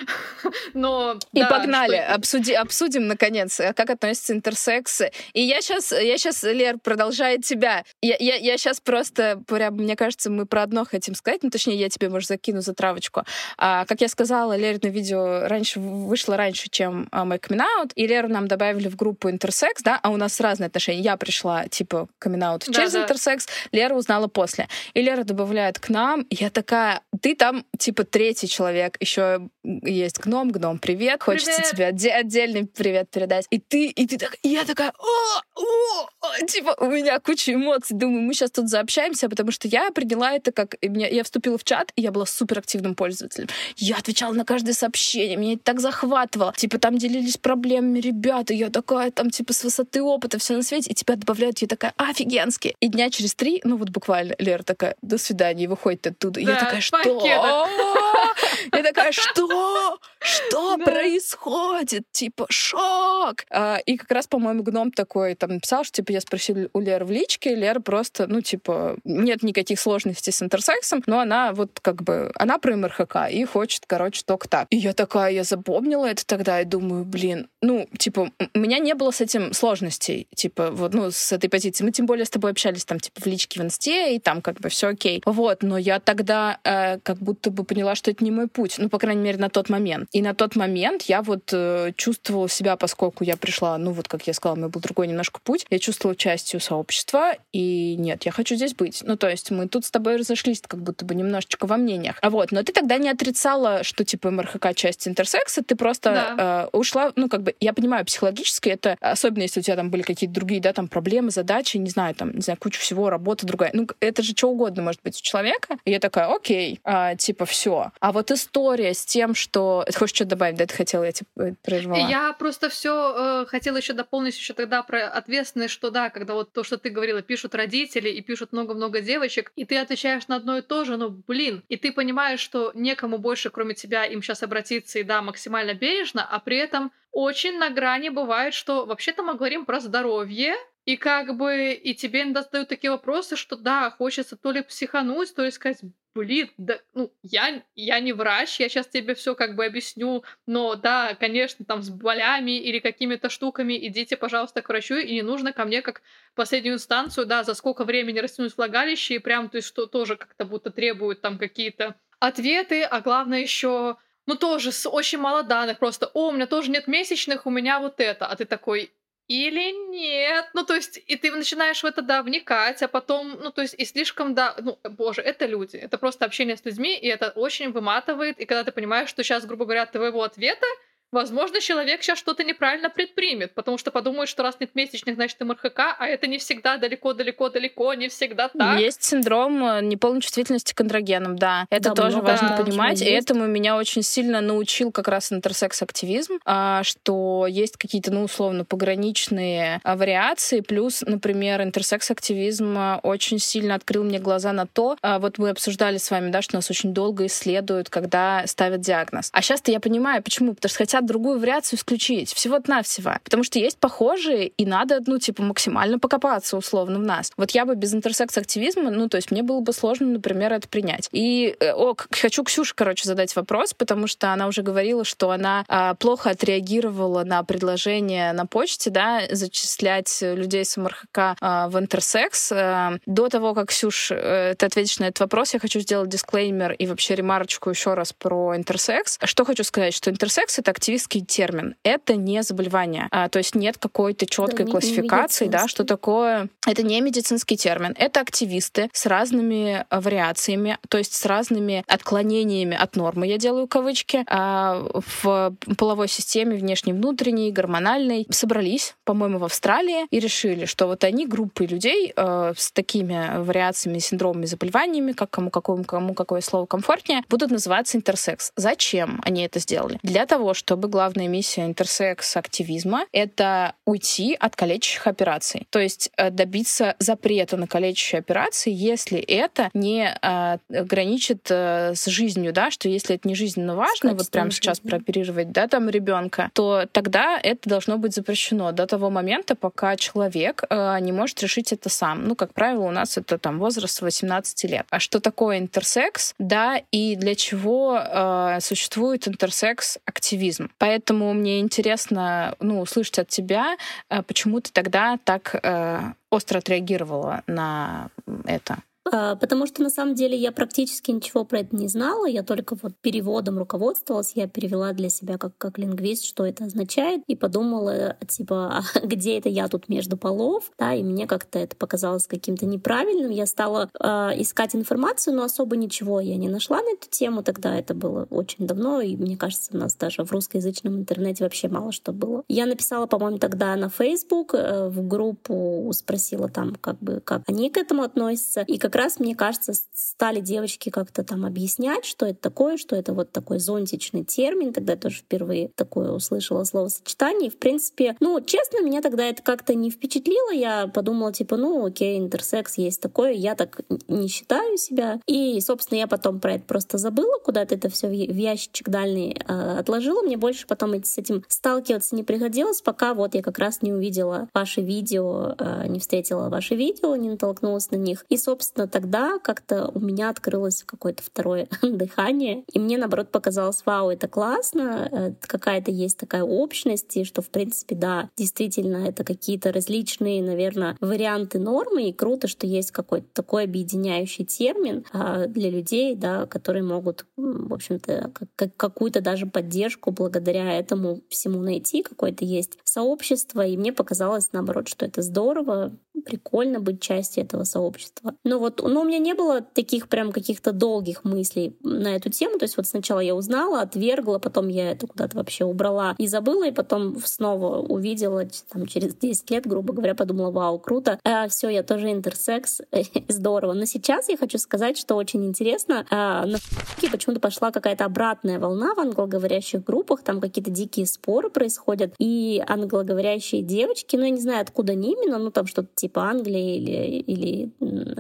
но... И да, погнали, что... Обсуди, обсудим, наконец, как относятся интерсексы. И я сейчас, я сейчас, Лер, продолжаю тебя. Я, я, я сейчас просто, прям, мне кажется, мы про одно хотим сказать, ну, точнее, я тебе, может, закину за травочку. А, как я сказала, Лер, на видео раньше, вышло раньше, чем мой камин-аут, и Леру нам добавили в группу интерсекс, да, а у нас разные отношения. Я пришла, типа, камин-аут да, через да. интерсекс, Лера узнала после. И Лера добавляет к нам, я такая, ты там, типа, третий человек, еще есть гном, гном, привет, хочется привет. тебе отде- отдельный привет передать. И ты, и ты так, и я такая, о, о, о, типа, у меня куча эмоций, думаю, мы сейчас тут заобщаемся, потому что я приняла это как, меня, я вступила в чат, и я была суперактивным пользователем. Я отвечала на каждое сообщение, меня это так захватывало. Типа, там делились проблемами ребята, я такая, там, типа, с высоты опыта, все на свете, и тебя добавляют, я такая, офигенски. И дня через три, ну вот буквально, Лера такая, до свидания, и выходит оттуда. Да, я такая, что? Я такая, что? Что происходит? Типа, шок! И как раз, по-моему, гном такой там написал, что, типа, я спросила у Леры в личке, Лера просто, ну, типа, нет никаких сложностей с интерсексом, но она вот, как бы, она про эм эр ка ха и хочет, короче, только так. И я такая, я запомнила это тогда и думаю, блин, ну, типа, у меня не было с этим сложностей, типа, вот, ну, с этой позиции. Мы тем более с тобой общались там, типа, в личке в инсте, и там как бы все окей. Вот, но я тогда э, как будто бы поняла, что это не мой путь, ну, по крайней мере, на тот момент. И на тот момент я вот э, чувствовала себя, поскольку я пришла, ну, вот, как я сказала, у меня был другой немножко путь, я чувствовала частью сообщества, и нет, я хочу здесь быть. Ну, то есть мы тут с тобой разошлись как будто бы немножечко во мнениях. А вот, но ты тогда не отрицала, что, типа, эм эр ха ха часть интерсекса, ты просто да. э, ушла, ну, как бы, я понимаю, психологически это, особенно если у тебя там были какие-то другие, да, там проблемы, задачи, не знаю, там, не знаю, куча всего, работа другая. Ну, это же что угодно может быть у человека. И я такая, окей, а, типа, все. А вот история с тем, что... Хочешь что-то добавить? Да, это хотела, я типа прервала. Я просто все э, хотела еще дополнить еще тогда про ответственность, что да, когда вот то, что ты говорила, пишут родители и пишут много-много девочек, и ты отвечаешь на одно и то же, ну, блин, и ты понимаешь, что некому больше, кроме тебя, им сейчас обратиться, и да, максимально бережно, а при этом очень на грани бывает, что вообще-то мы говорим про здоровье, и как бы и тебе иногда задают такие вопросы, что да, хочется то ли психануть, то ли сказать, блин, да, ну, я, я не врач, я сейчас тебе все как бы объясню, но да, конечно, там с болями или какими-то штуками идите, пожалуйста, к врачу, и не нужно ко мне как последнюю инстанцию, да, за сколько времени растянуть влагалище, и прям, то есть, что тоже как-то будто требуют там какие-то ответы, а главное еще... Ну, тоже очень мало данных, просто, о, у меня тоже нет месячных, у меня вот это, а ты такой, или нет, ну, то есть, и ты начинаешь в это, да, вникать, а потом, ну, то есть, и слишком, да, ну, боже, это люди, это просто общение с людьми, и это очень выматывает, и когда ты понимаешь, что сейчас, грубо говоря, твоего ответа, возможно, человек сейчас что-то неправильно предпримет, потому что подумает, что раз нет месячных, значит, эм эр ха ха, а это не всегда далеко-далеко-далеко, не всегда так. Есть синдром неполной чувствительности к андрогенам, да. Это да, тоже важно да, понимать, и этому меня очень сильно научил как раз интерсекс-активизм, что есть какие-то, ну, условно, пограничные вариации, плюс, например, интерсекс-активизм очень сильно открыл мне глаза на то, вот мы обсуждали с вами, да, что нас очень долго исследуют, когда ставят диагноз. А сейчас-то я понимаю, почему, потому что хотя хотят другую вариацию исключить. Всего-то навсего. Потому что есть похожие, и надо, ну, типа, максимально покопаться условно в нас. Вот я бы без интерсекс-активизма, ну, то есть мне было бы сложно, например, это принять. И, о, хочу Ксюше, короче, задать вопрос, потому что она уже говорила, что она э, плохо отреагировала на предложение на почте, да, зачислять людей с МРКХ э, в интерсекс. Э, до того, как, Ксюш, э, ты ответишь на этот вопрос, я хочу сделать дисклеймер и вообще ремарочку еще раз про интерсекс. Что хочу сказать, что интерсекс — это активистский термин. Это не заболевание. А, то есть нет какой-то четкой да, классификации, да, что такое... Это не медицинский термин. Это активисты с разными вариациями, то есть с разными отклонениями от нормы, я делаю кавычки, а, в половой системе внешней, внутренней, гормональной. Собрались, по-моему, в Австралии и решили, что вот они, группы людей э, с такими вариациями, синдромами, заболеваниями, как кому, какому, кому какое слово комфортнее, будут называться интерсекс. Зачем они это сделали? Для того, чтобы главная миссия интерсекс-активизма — это уйти от калечащих операций. То есть добиться запрета на калечащие операции, если это не э, граничит э, с жизнью, да, что если это не жизненно важно, вот прямо сейчас жизни. прооперировать, да, там ребенка, то тогда это должно быть запрещено до того момента, пока человек э, не может решить это сам. Ну, как правило, у нас это там возраст восемнадцати лет. А что такое интерсекс, да, и для чего э, существует интерсекс-активизм? Поэтому мне интересно, ну, услышать от тебя, э, почему ты тогда так э, остро отреагировала на это. Потому что, на самом деле, я практически ничего про это не знала, я только вот переводом руководствовалась, я перевела для себя как, как лингвист, что это означает, и подумала, типа, а где это я тут между полов, да, и мне как-то это показалось каким-то неправильным, я стала э, искать информацию, но особо ничего я не нашла на эту тему, тогда это было очень давно, и мне кажется, у нас даже в русскоязычном интернете вообще мало что было. Я написала, по-моему, тогда на Facebook, э, в группу, спросила там, как бы, как они к этому относятся, и как раз раз, мне кажется, стали девочки как-то там объяснять, что это такое, что это вот такой зонтичный термин. Тогда я тоже впервые такое услышала словосочетание. И, в принципе, ну, честно, меня тогда это как-то не впечатлило. Я подумала, типа, ну, окей, интерсекс есть такое, я так не считаю себя. И, собственно, я потом про это просто забыла, куда-то это все в ящичек дальний э, отложила. Мне больше потом с этим сталкиваться не приходилось, пока вот я как раз не увидела ваши видео, э, не встретила ваши видео, не натолкнулась на них. И, собственно, тогда как-то у меня открылось какое-то второе дыхание, и мне, наоборот, показалось, вау, это классно, какая-то есть такая общность, и что, в принципе, да, действительно, это какие-то различные, наверное, варианты нормы, и круто, что есть какой-то такой объединяющий термин для людей, да, которые могут, в общем-то, какую-то даже поддержку благодаря этому всему найти, какое-то есть сообщество, и мне показалось, наоборот, что это здорово, прикольно быть частью этого сообщества. Но вот, но у меня не было таких прям каких-то долгих мыслей на эту тему. То есть вот сначала я узнала, отвергла, потом я это куда-то вообще убрала и забыла, и потом снова увидела, там, через десять лет, грубо говоря, подумала, вау, круто, а, все, я тоже интерсекс, здорово. Но сейчас я хочу сказать, что очень интересно, а, на ф***е почему-то пошла какая-то обратная волна в англоговорящих группах, там какие-то дикие споры происходят, и англоговорящие девочки, ну я не знаю, откуда они именно, ну там что-то типа Англии или, или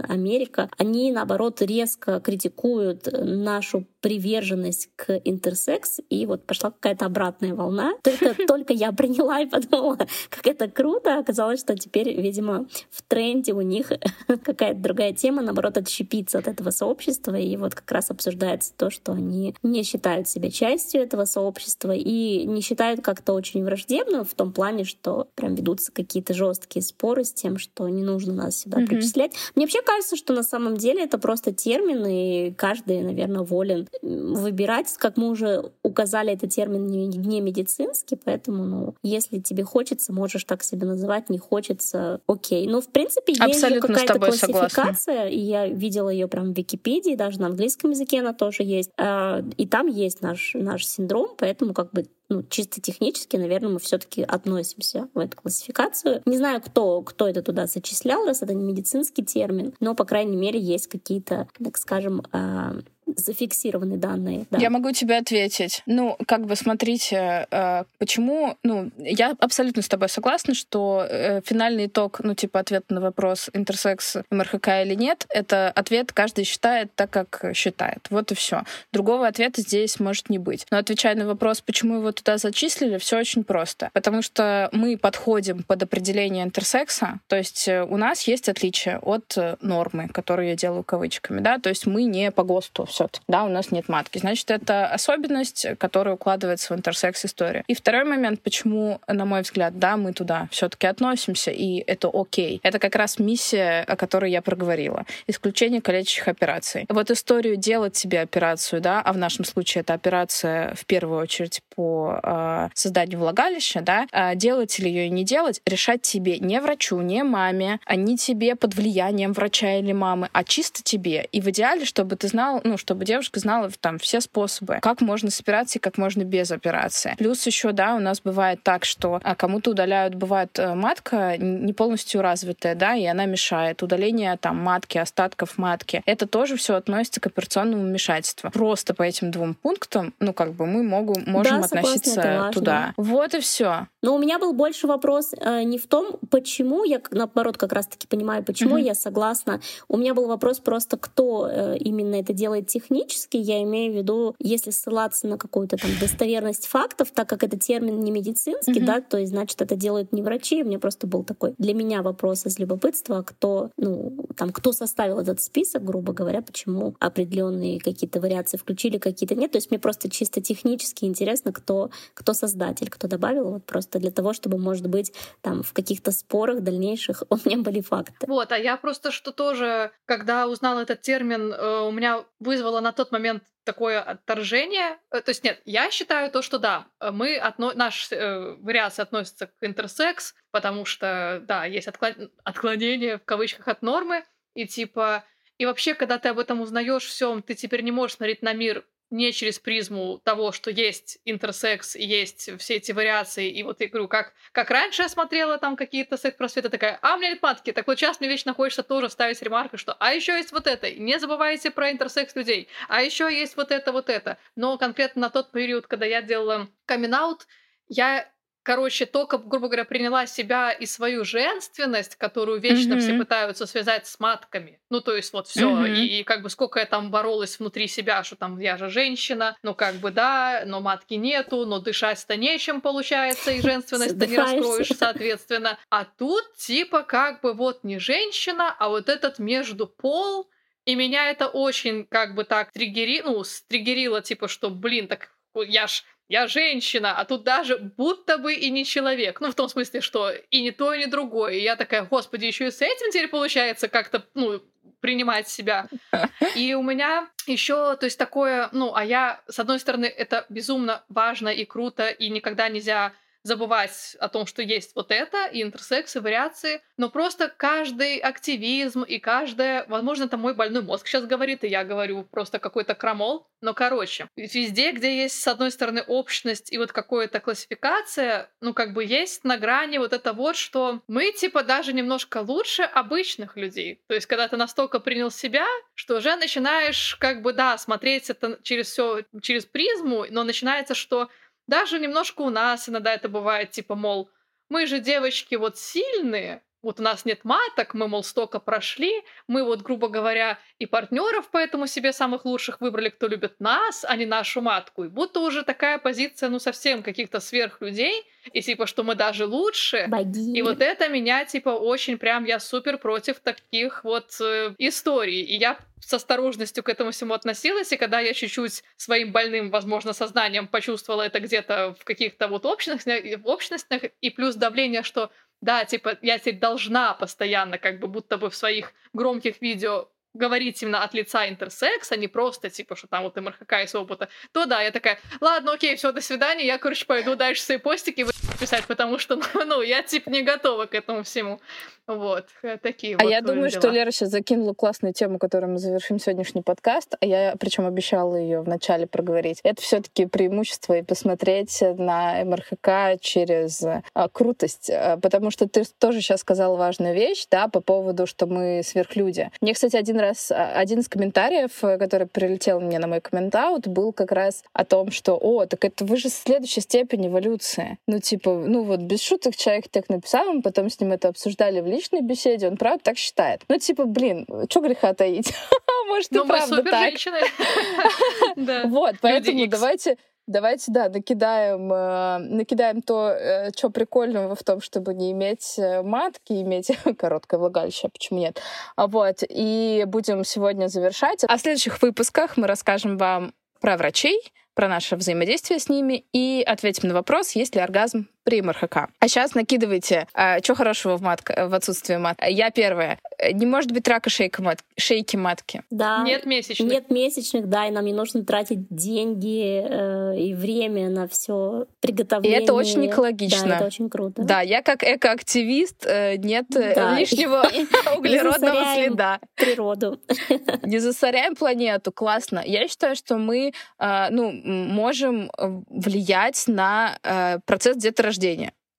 Америка, они, наоборот, резко критикуют нашу приверженность к интерсекс, и вот пошла какая-то обратная волна. Только, только я приняла и подумала, как это круто. Оказалось, что теперь, видимо, в тренде у них какая-то другая тема, наоборот, отщепиться от этого сообщества, и вот как раз обсуждается то, что они не считают себя частью этого сообщества и не считают как-то очень враждебно в том плане, что прям ведутся какие-то жесткие споры с тем, что не нужно нас сюда mm-hmm. причислять. Мне вообще кажется, что на самом деле это просто термин, и каждый, наверное, волен выбирать. Как мы уже указали, этот термин не медицинский, поэтому, ну, если тебе хочется, можешь так себя называть, не хочется, окей. Ну, в принципе, есть абсолютно же какая-то классификация, согласна. И я видела ее прям в Википедии, даже на английском языке она тоже есть, и там есть наш, наш синдром, поэтому как бы ну, чисто технически, наверное, мы все-таки относимся в эту классификацию. Не знаю, кто, кто это туда зачислял, раз это не медицинский термин, но, по крайней мере, есть какие-то, так скажем, зафиксированы данные. Да. Я могу тебе ответить. Ну, как бы, смотрите, почему... Ну, я абсолютно с тобой согласна, что финальный итог, ну, типа, ответ на вопрос, интерсекс, эм эр ка ха или нет, это ответ каждый считает так, как считает. Вот и все. Другого ответа здесь может не быть. Но отвечая на вопрос, почему его туда зачислили, все очень просто. Потому что мы подходим под определение интерсекса, то есть у нас есть отличие от нормы, которую я делаю кавычками, да, то есть мы не по ГОСТу все-таки, да, у нас нет матки. Значит, это особенность, которая укладывается в интерсекс-историю. И второй момент, почему, на мой взгляд, да, мы туда все-таки относимся, и это окей. Это как раз миссия, о которой я проговорила. Исключение калечащих операций. Вот историю делать себе операцию, да, а в нашем случае это операция в первую очередь по э, созданию влагалища, да, а делать или ее и не делать, решать тебе, не врачу, не маме, а не тебе под влиянием врача или мамы, а чисто тебе. И в идеале, чтобы ты знал, ну, чтобы девушка знала там все способы, как можно с операцией, как можно без операции. Плюс еще, да, у нас бывает так, что кому-то удаляют, бывает матка не полностью развитая, да, и она мешает. Удаление там матки, остатков матки. Это тоже все относится к операционному вмешательству. Просто по этим двум пунктам, ну, как бы мы могу, можем да, относиться туда. Вот и все. Но у меня был больше вопрос э, не в том, почему, я наоборот как раз-таки понимаю, почему mm-hmm. я согласна. У меня был вопрос просто, кто э, именно это делает технически. Я имею в виду, если ссылаться на какую-то там достоверность фактов, так как это термин не медицинский, mm-hmm. да, то есть, значит, это делают не врачи. У меня просто был такой для меня вопрос из любопытства, кто, ну, там, кто составил этот список, грубо говоря, почему определенные какие-то вариации включили, какие-то нет. То есть мне просто чисто технически интересно, кто, кто создатель, кто добавил, вот просто для того, чтобы, может быть, там в каких-то спорах дальнейших у меня были факты. Вот, а я просто что тоже, когда узнала этот термин, у меня вызвало на тот момент такое отторжение. То есть нет, я считаю то, что да, мы отно... наш э, вариация относится к интерсекс, потому что, да, есть отклон... отклонение в кавычках от нормы, и типа... И вообще, когда ты об этом узнаешь всем, ты теперь не можешь смотреть на мир не через призму того, что есть интерсекс, есть все эти вариации, и вот я говорю, как, как раньше я смотрела там какие-то секс-просветы, такая, а у меня нет матки, так вот сейчас мне вечно хочется тоже вставить ремарку, что а еще есть вот это, не забывайте про интерсекс людей, а еще есть вот это, вот это. Но конкретно на тот период, когда я делала камин-аут, я, короче, только, грубо говоря, приняла себя и свою женственность, которую вечно mm-hmm. все пытаются связать с матками. Ну, то есть вот все mm-hmm. и, и как бы сколько я там боролась внутри себя, что там я же женщина, ну как бы да, но матки нету, но дышать-то нечем получается, и женственность-то не раскроешь, соответственно. А тут типа как бы вот не женщина, а вот этот междупол, и меня это очень как бы так триггери... ну, стриггерило, типа что, блин, так я ж... Я женщина, а тут даже будто бы и не человек. Ну, в том смысле, что и не то, и не другое. И я такая, господи, еще и с этим теперь получается как-то, ну, принимать себя. И у меня еще, то есть такое, ну, а я, с одной стороны, это безумно важно и круто, и никогда нельзя забывать о том, что есть вот это, и интерсекс, и вариации, но просто каждый активизм и каждое... Возможно, это мой больной мозг сейчас говорит, и я говорю просто какой-то крамол, но, короче, везде, где есть, с одной стороны, общность и вот какая-то классификация, ну, как бы есть на грани вот это вот, что мы, типа, даже немножко лучше обычных людей. То есть, когда ты настолько принял себя, что уже начинаешь, как бы, да, смотреть это через все, через призму, но начинается, что... Даже немножко у нас иногда это бывает, типа, мол, мы же девочки вот сильные, вот у нас нет маток, мы, мол, столько прошли, мы вот, грубо говоря, и партнеров поэтому себе самых лучших выбрали, кто любит нас, а не нашу матку. И будто уже такая позиция, ну, совсем каких-то сверхлюдей, и типа, что мы даже лучше. Боги. И вот это меня, типа, очень прям, я супер против таких вот э, историй. И я... с осторожностью к этому всему относилась, и когда я чуть-чуть своим больным, возможно, сознанием почувствовала это где-то в каких-то вот общностях, общностях, и плюс давление, что да, типа, я теперь должна постоянно, как бы, будто бы в своих громких видео говорить именно от лица интерсекса, а не просто, типа, что там вот эм эр ка ха из опыта, то да, я такая, ладно, окей, все, до свидания, я, короче, пойду дальше свои постики писать, потому что, ну, я, типа, не готова к этому всему. Вот, такие а вот. А я думаю, дела. Что Лера сейчас закинула классную тему, которую мы завершим сегодняшний подкаст. А я, причем, обещала ее вначале проговорить. Это все-таки преимущество и посмотреть на МРКХ через а, крутость. А, потому что ты тоже сейчас сказала важную вещь, да, по поводу, что мы сверхлюди. Мне, кстати, один раз, один из комментариев, который прилетел мне на мой коммент-аут, был как раз о том, что, о, так это вы же в следующей степени эволюции. Ну, типа, ну вот, без шуток человек так написал, мы потом с ним это обсуждали в личном беседе, он правда так считает. Ну, типа, блин, чё греха таить? Может, и правда так. Вот, поэтому давайте... Давайте, да, накидаем, э, накидаем то, э, что прикольного в том, чтобы не иметь матки, иметь короткое влагалище, почему нет? Вот, и будем сегодня завершать. А в следующих выпусках мы расскажем вам про врачей, про наше взаимодействие с ними и ответим на вопрос, есть ли оргазм при МРКХ. А сейчас накидывайте, э, что хорошего в, матка, в отсутствии матки. Я первая. Не может быть рака шейки, мат, шейки матки. Да. Нет месячных. Нет месячных, да, и нам не нужно тратить деньги э, и время на все приготовление. И это очень экологично. Да, это очень круто. Да, я как экоактивист, э, нет да. лишнего углеродного следа. Природу. Не засоряем планету, классно. Я считаю, что мы, э, ну, можем влиять на э, процесс деторождения.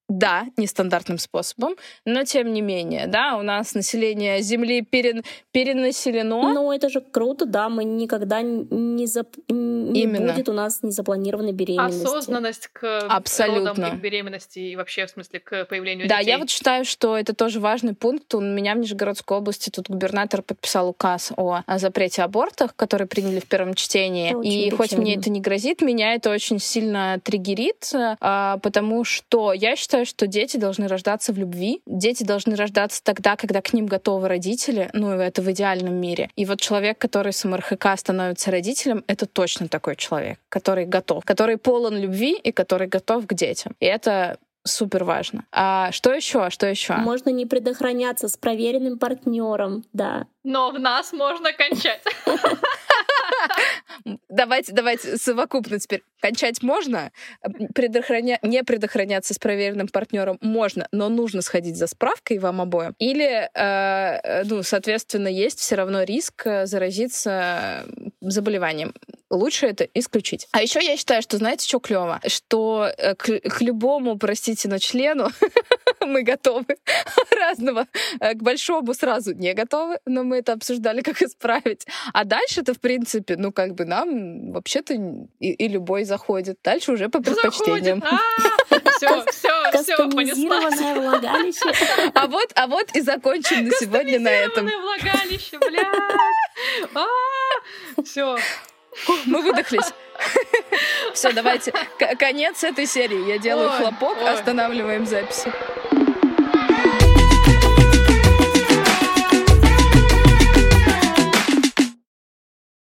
Да, нестандартным способом, но тем не менее, да, у нас население Земли перен... перенаселено. Ну, это же круто, да, мы никогда не, зап... не будет у нас незапланированной беременности. Осознанность к Абсолютно. Родам, к беременности и вообще, в смысле, к появлению да, детей. Да, я вот считаю, что это тоже важный пункт. У меня в Нижегородской области тут губернатор подписал указ о, о запрете абортов, который приняли в первом чтении. И печально. Хоть мне это не грозит, меня это очень сильно триггерит, потому что я считаю, что дети должны рождаться в любви. Дети должны рождаться тогда, когда к ним готовы родители. Ну, это в идеальном мире. И вот человек, который с МРКХ становится родителем, это точно такой человек, который готов, который полон любви и который готов к детям. И это... супер важно. А что еще? Что еще? Можно не предохраняться с проверенным партнером, да. Но в нас можно кончать. Давайте, давайте совокупно теперь. Кончать можно, предохраня... не предохраняться с проверенным партнером можно, но нужно сходить за справкой вам обоим. Или, э, ну, соответственно, есть все равно риск заразиться заболеванием. Лучше это исключить. А еще я считаю, что знаете, что клево? Что к, к любому, простите, но члену мы готовы разного. К большому сразу не готовы, но мы это обсуждали, как исправить. А дальше это, в принципе, ну как бы нам вообще-то и, и любой заходит. Дальше уже по предпочтениям. Все, все, все, кастомизированное влагалище. А вот, а вот и закончим на сегодня на этом. Кастомизированное влагалище, блядь. Все. Мы выдохлись. Все, давайте. Конец этой серии. Я делаю хлопок, останавливаем записи.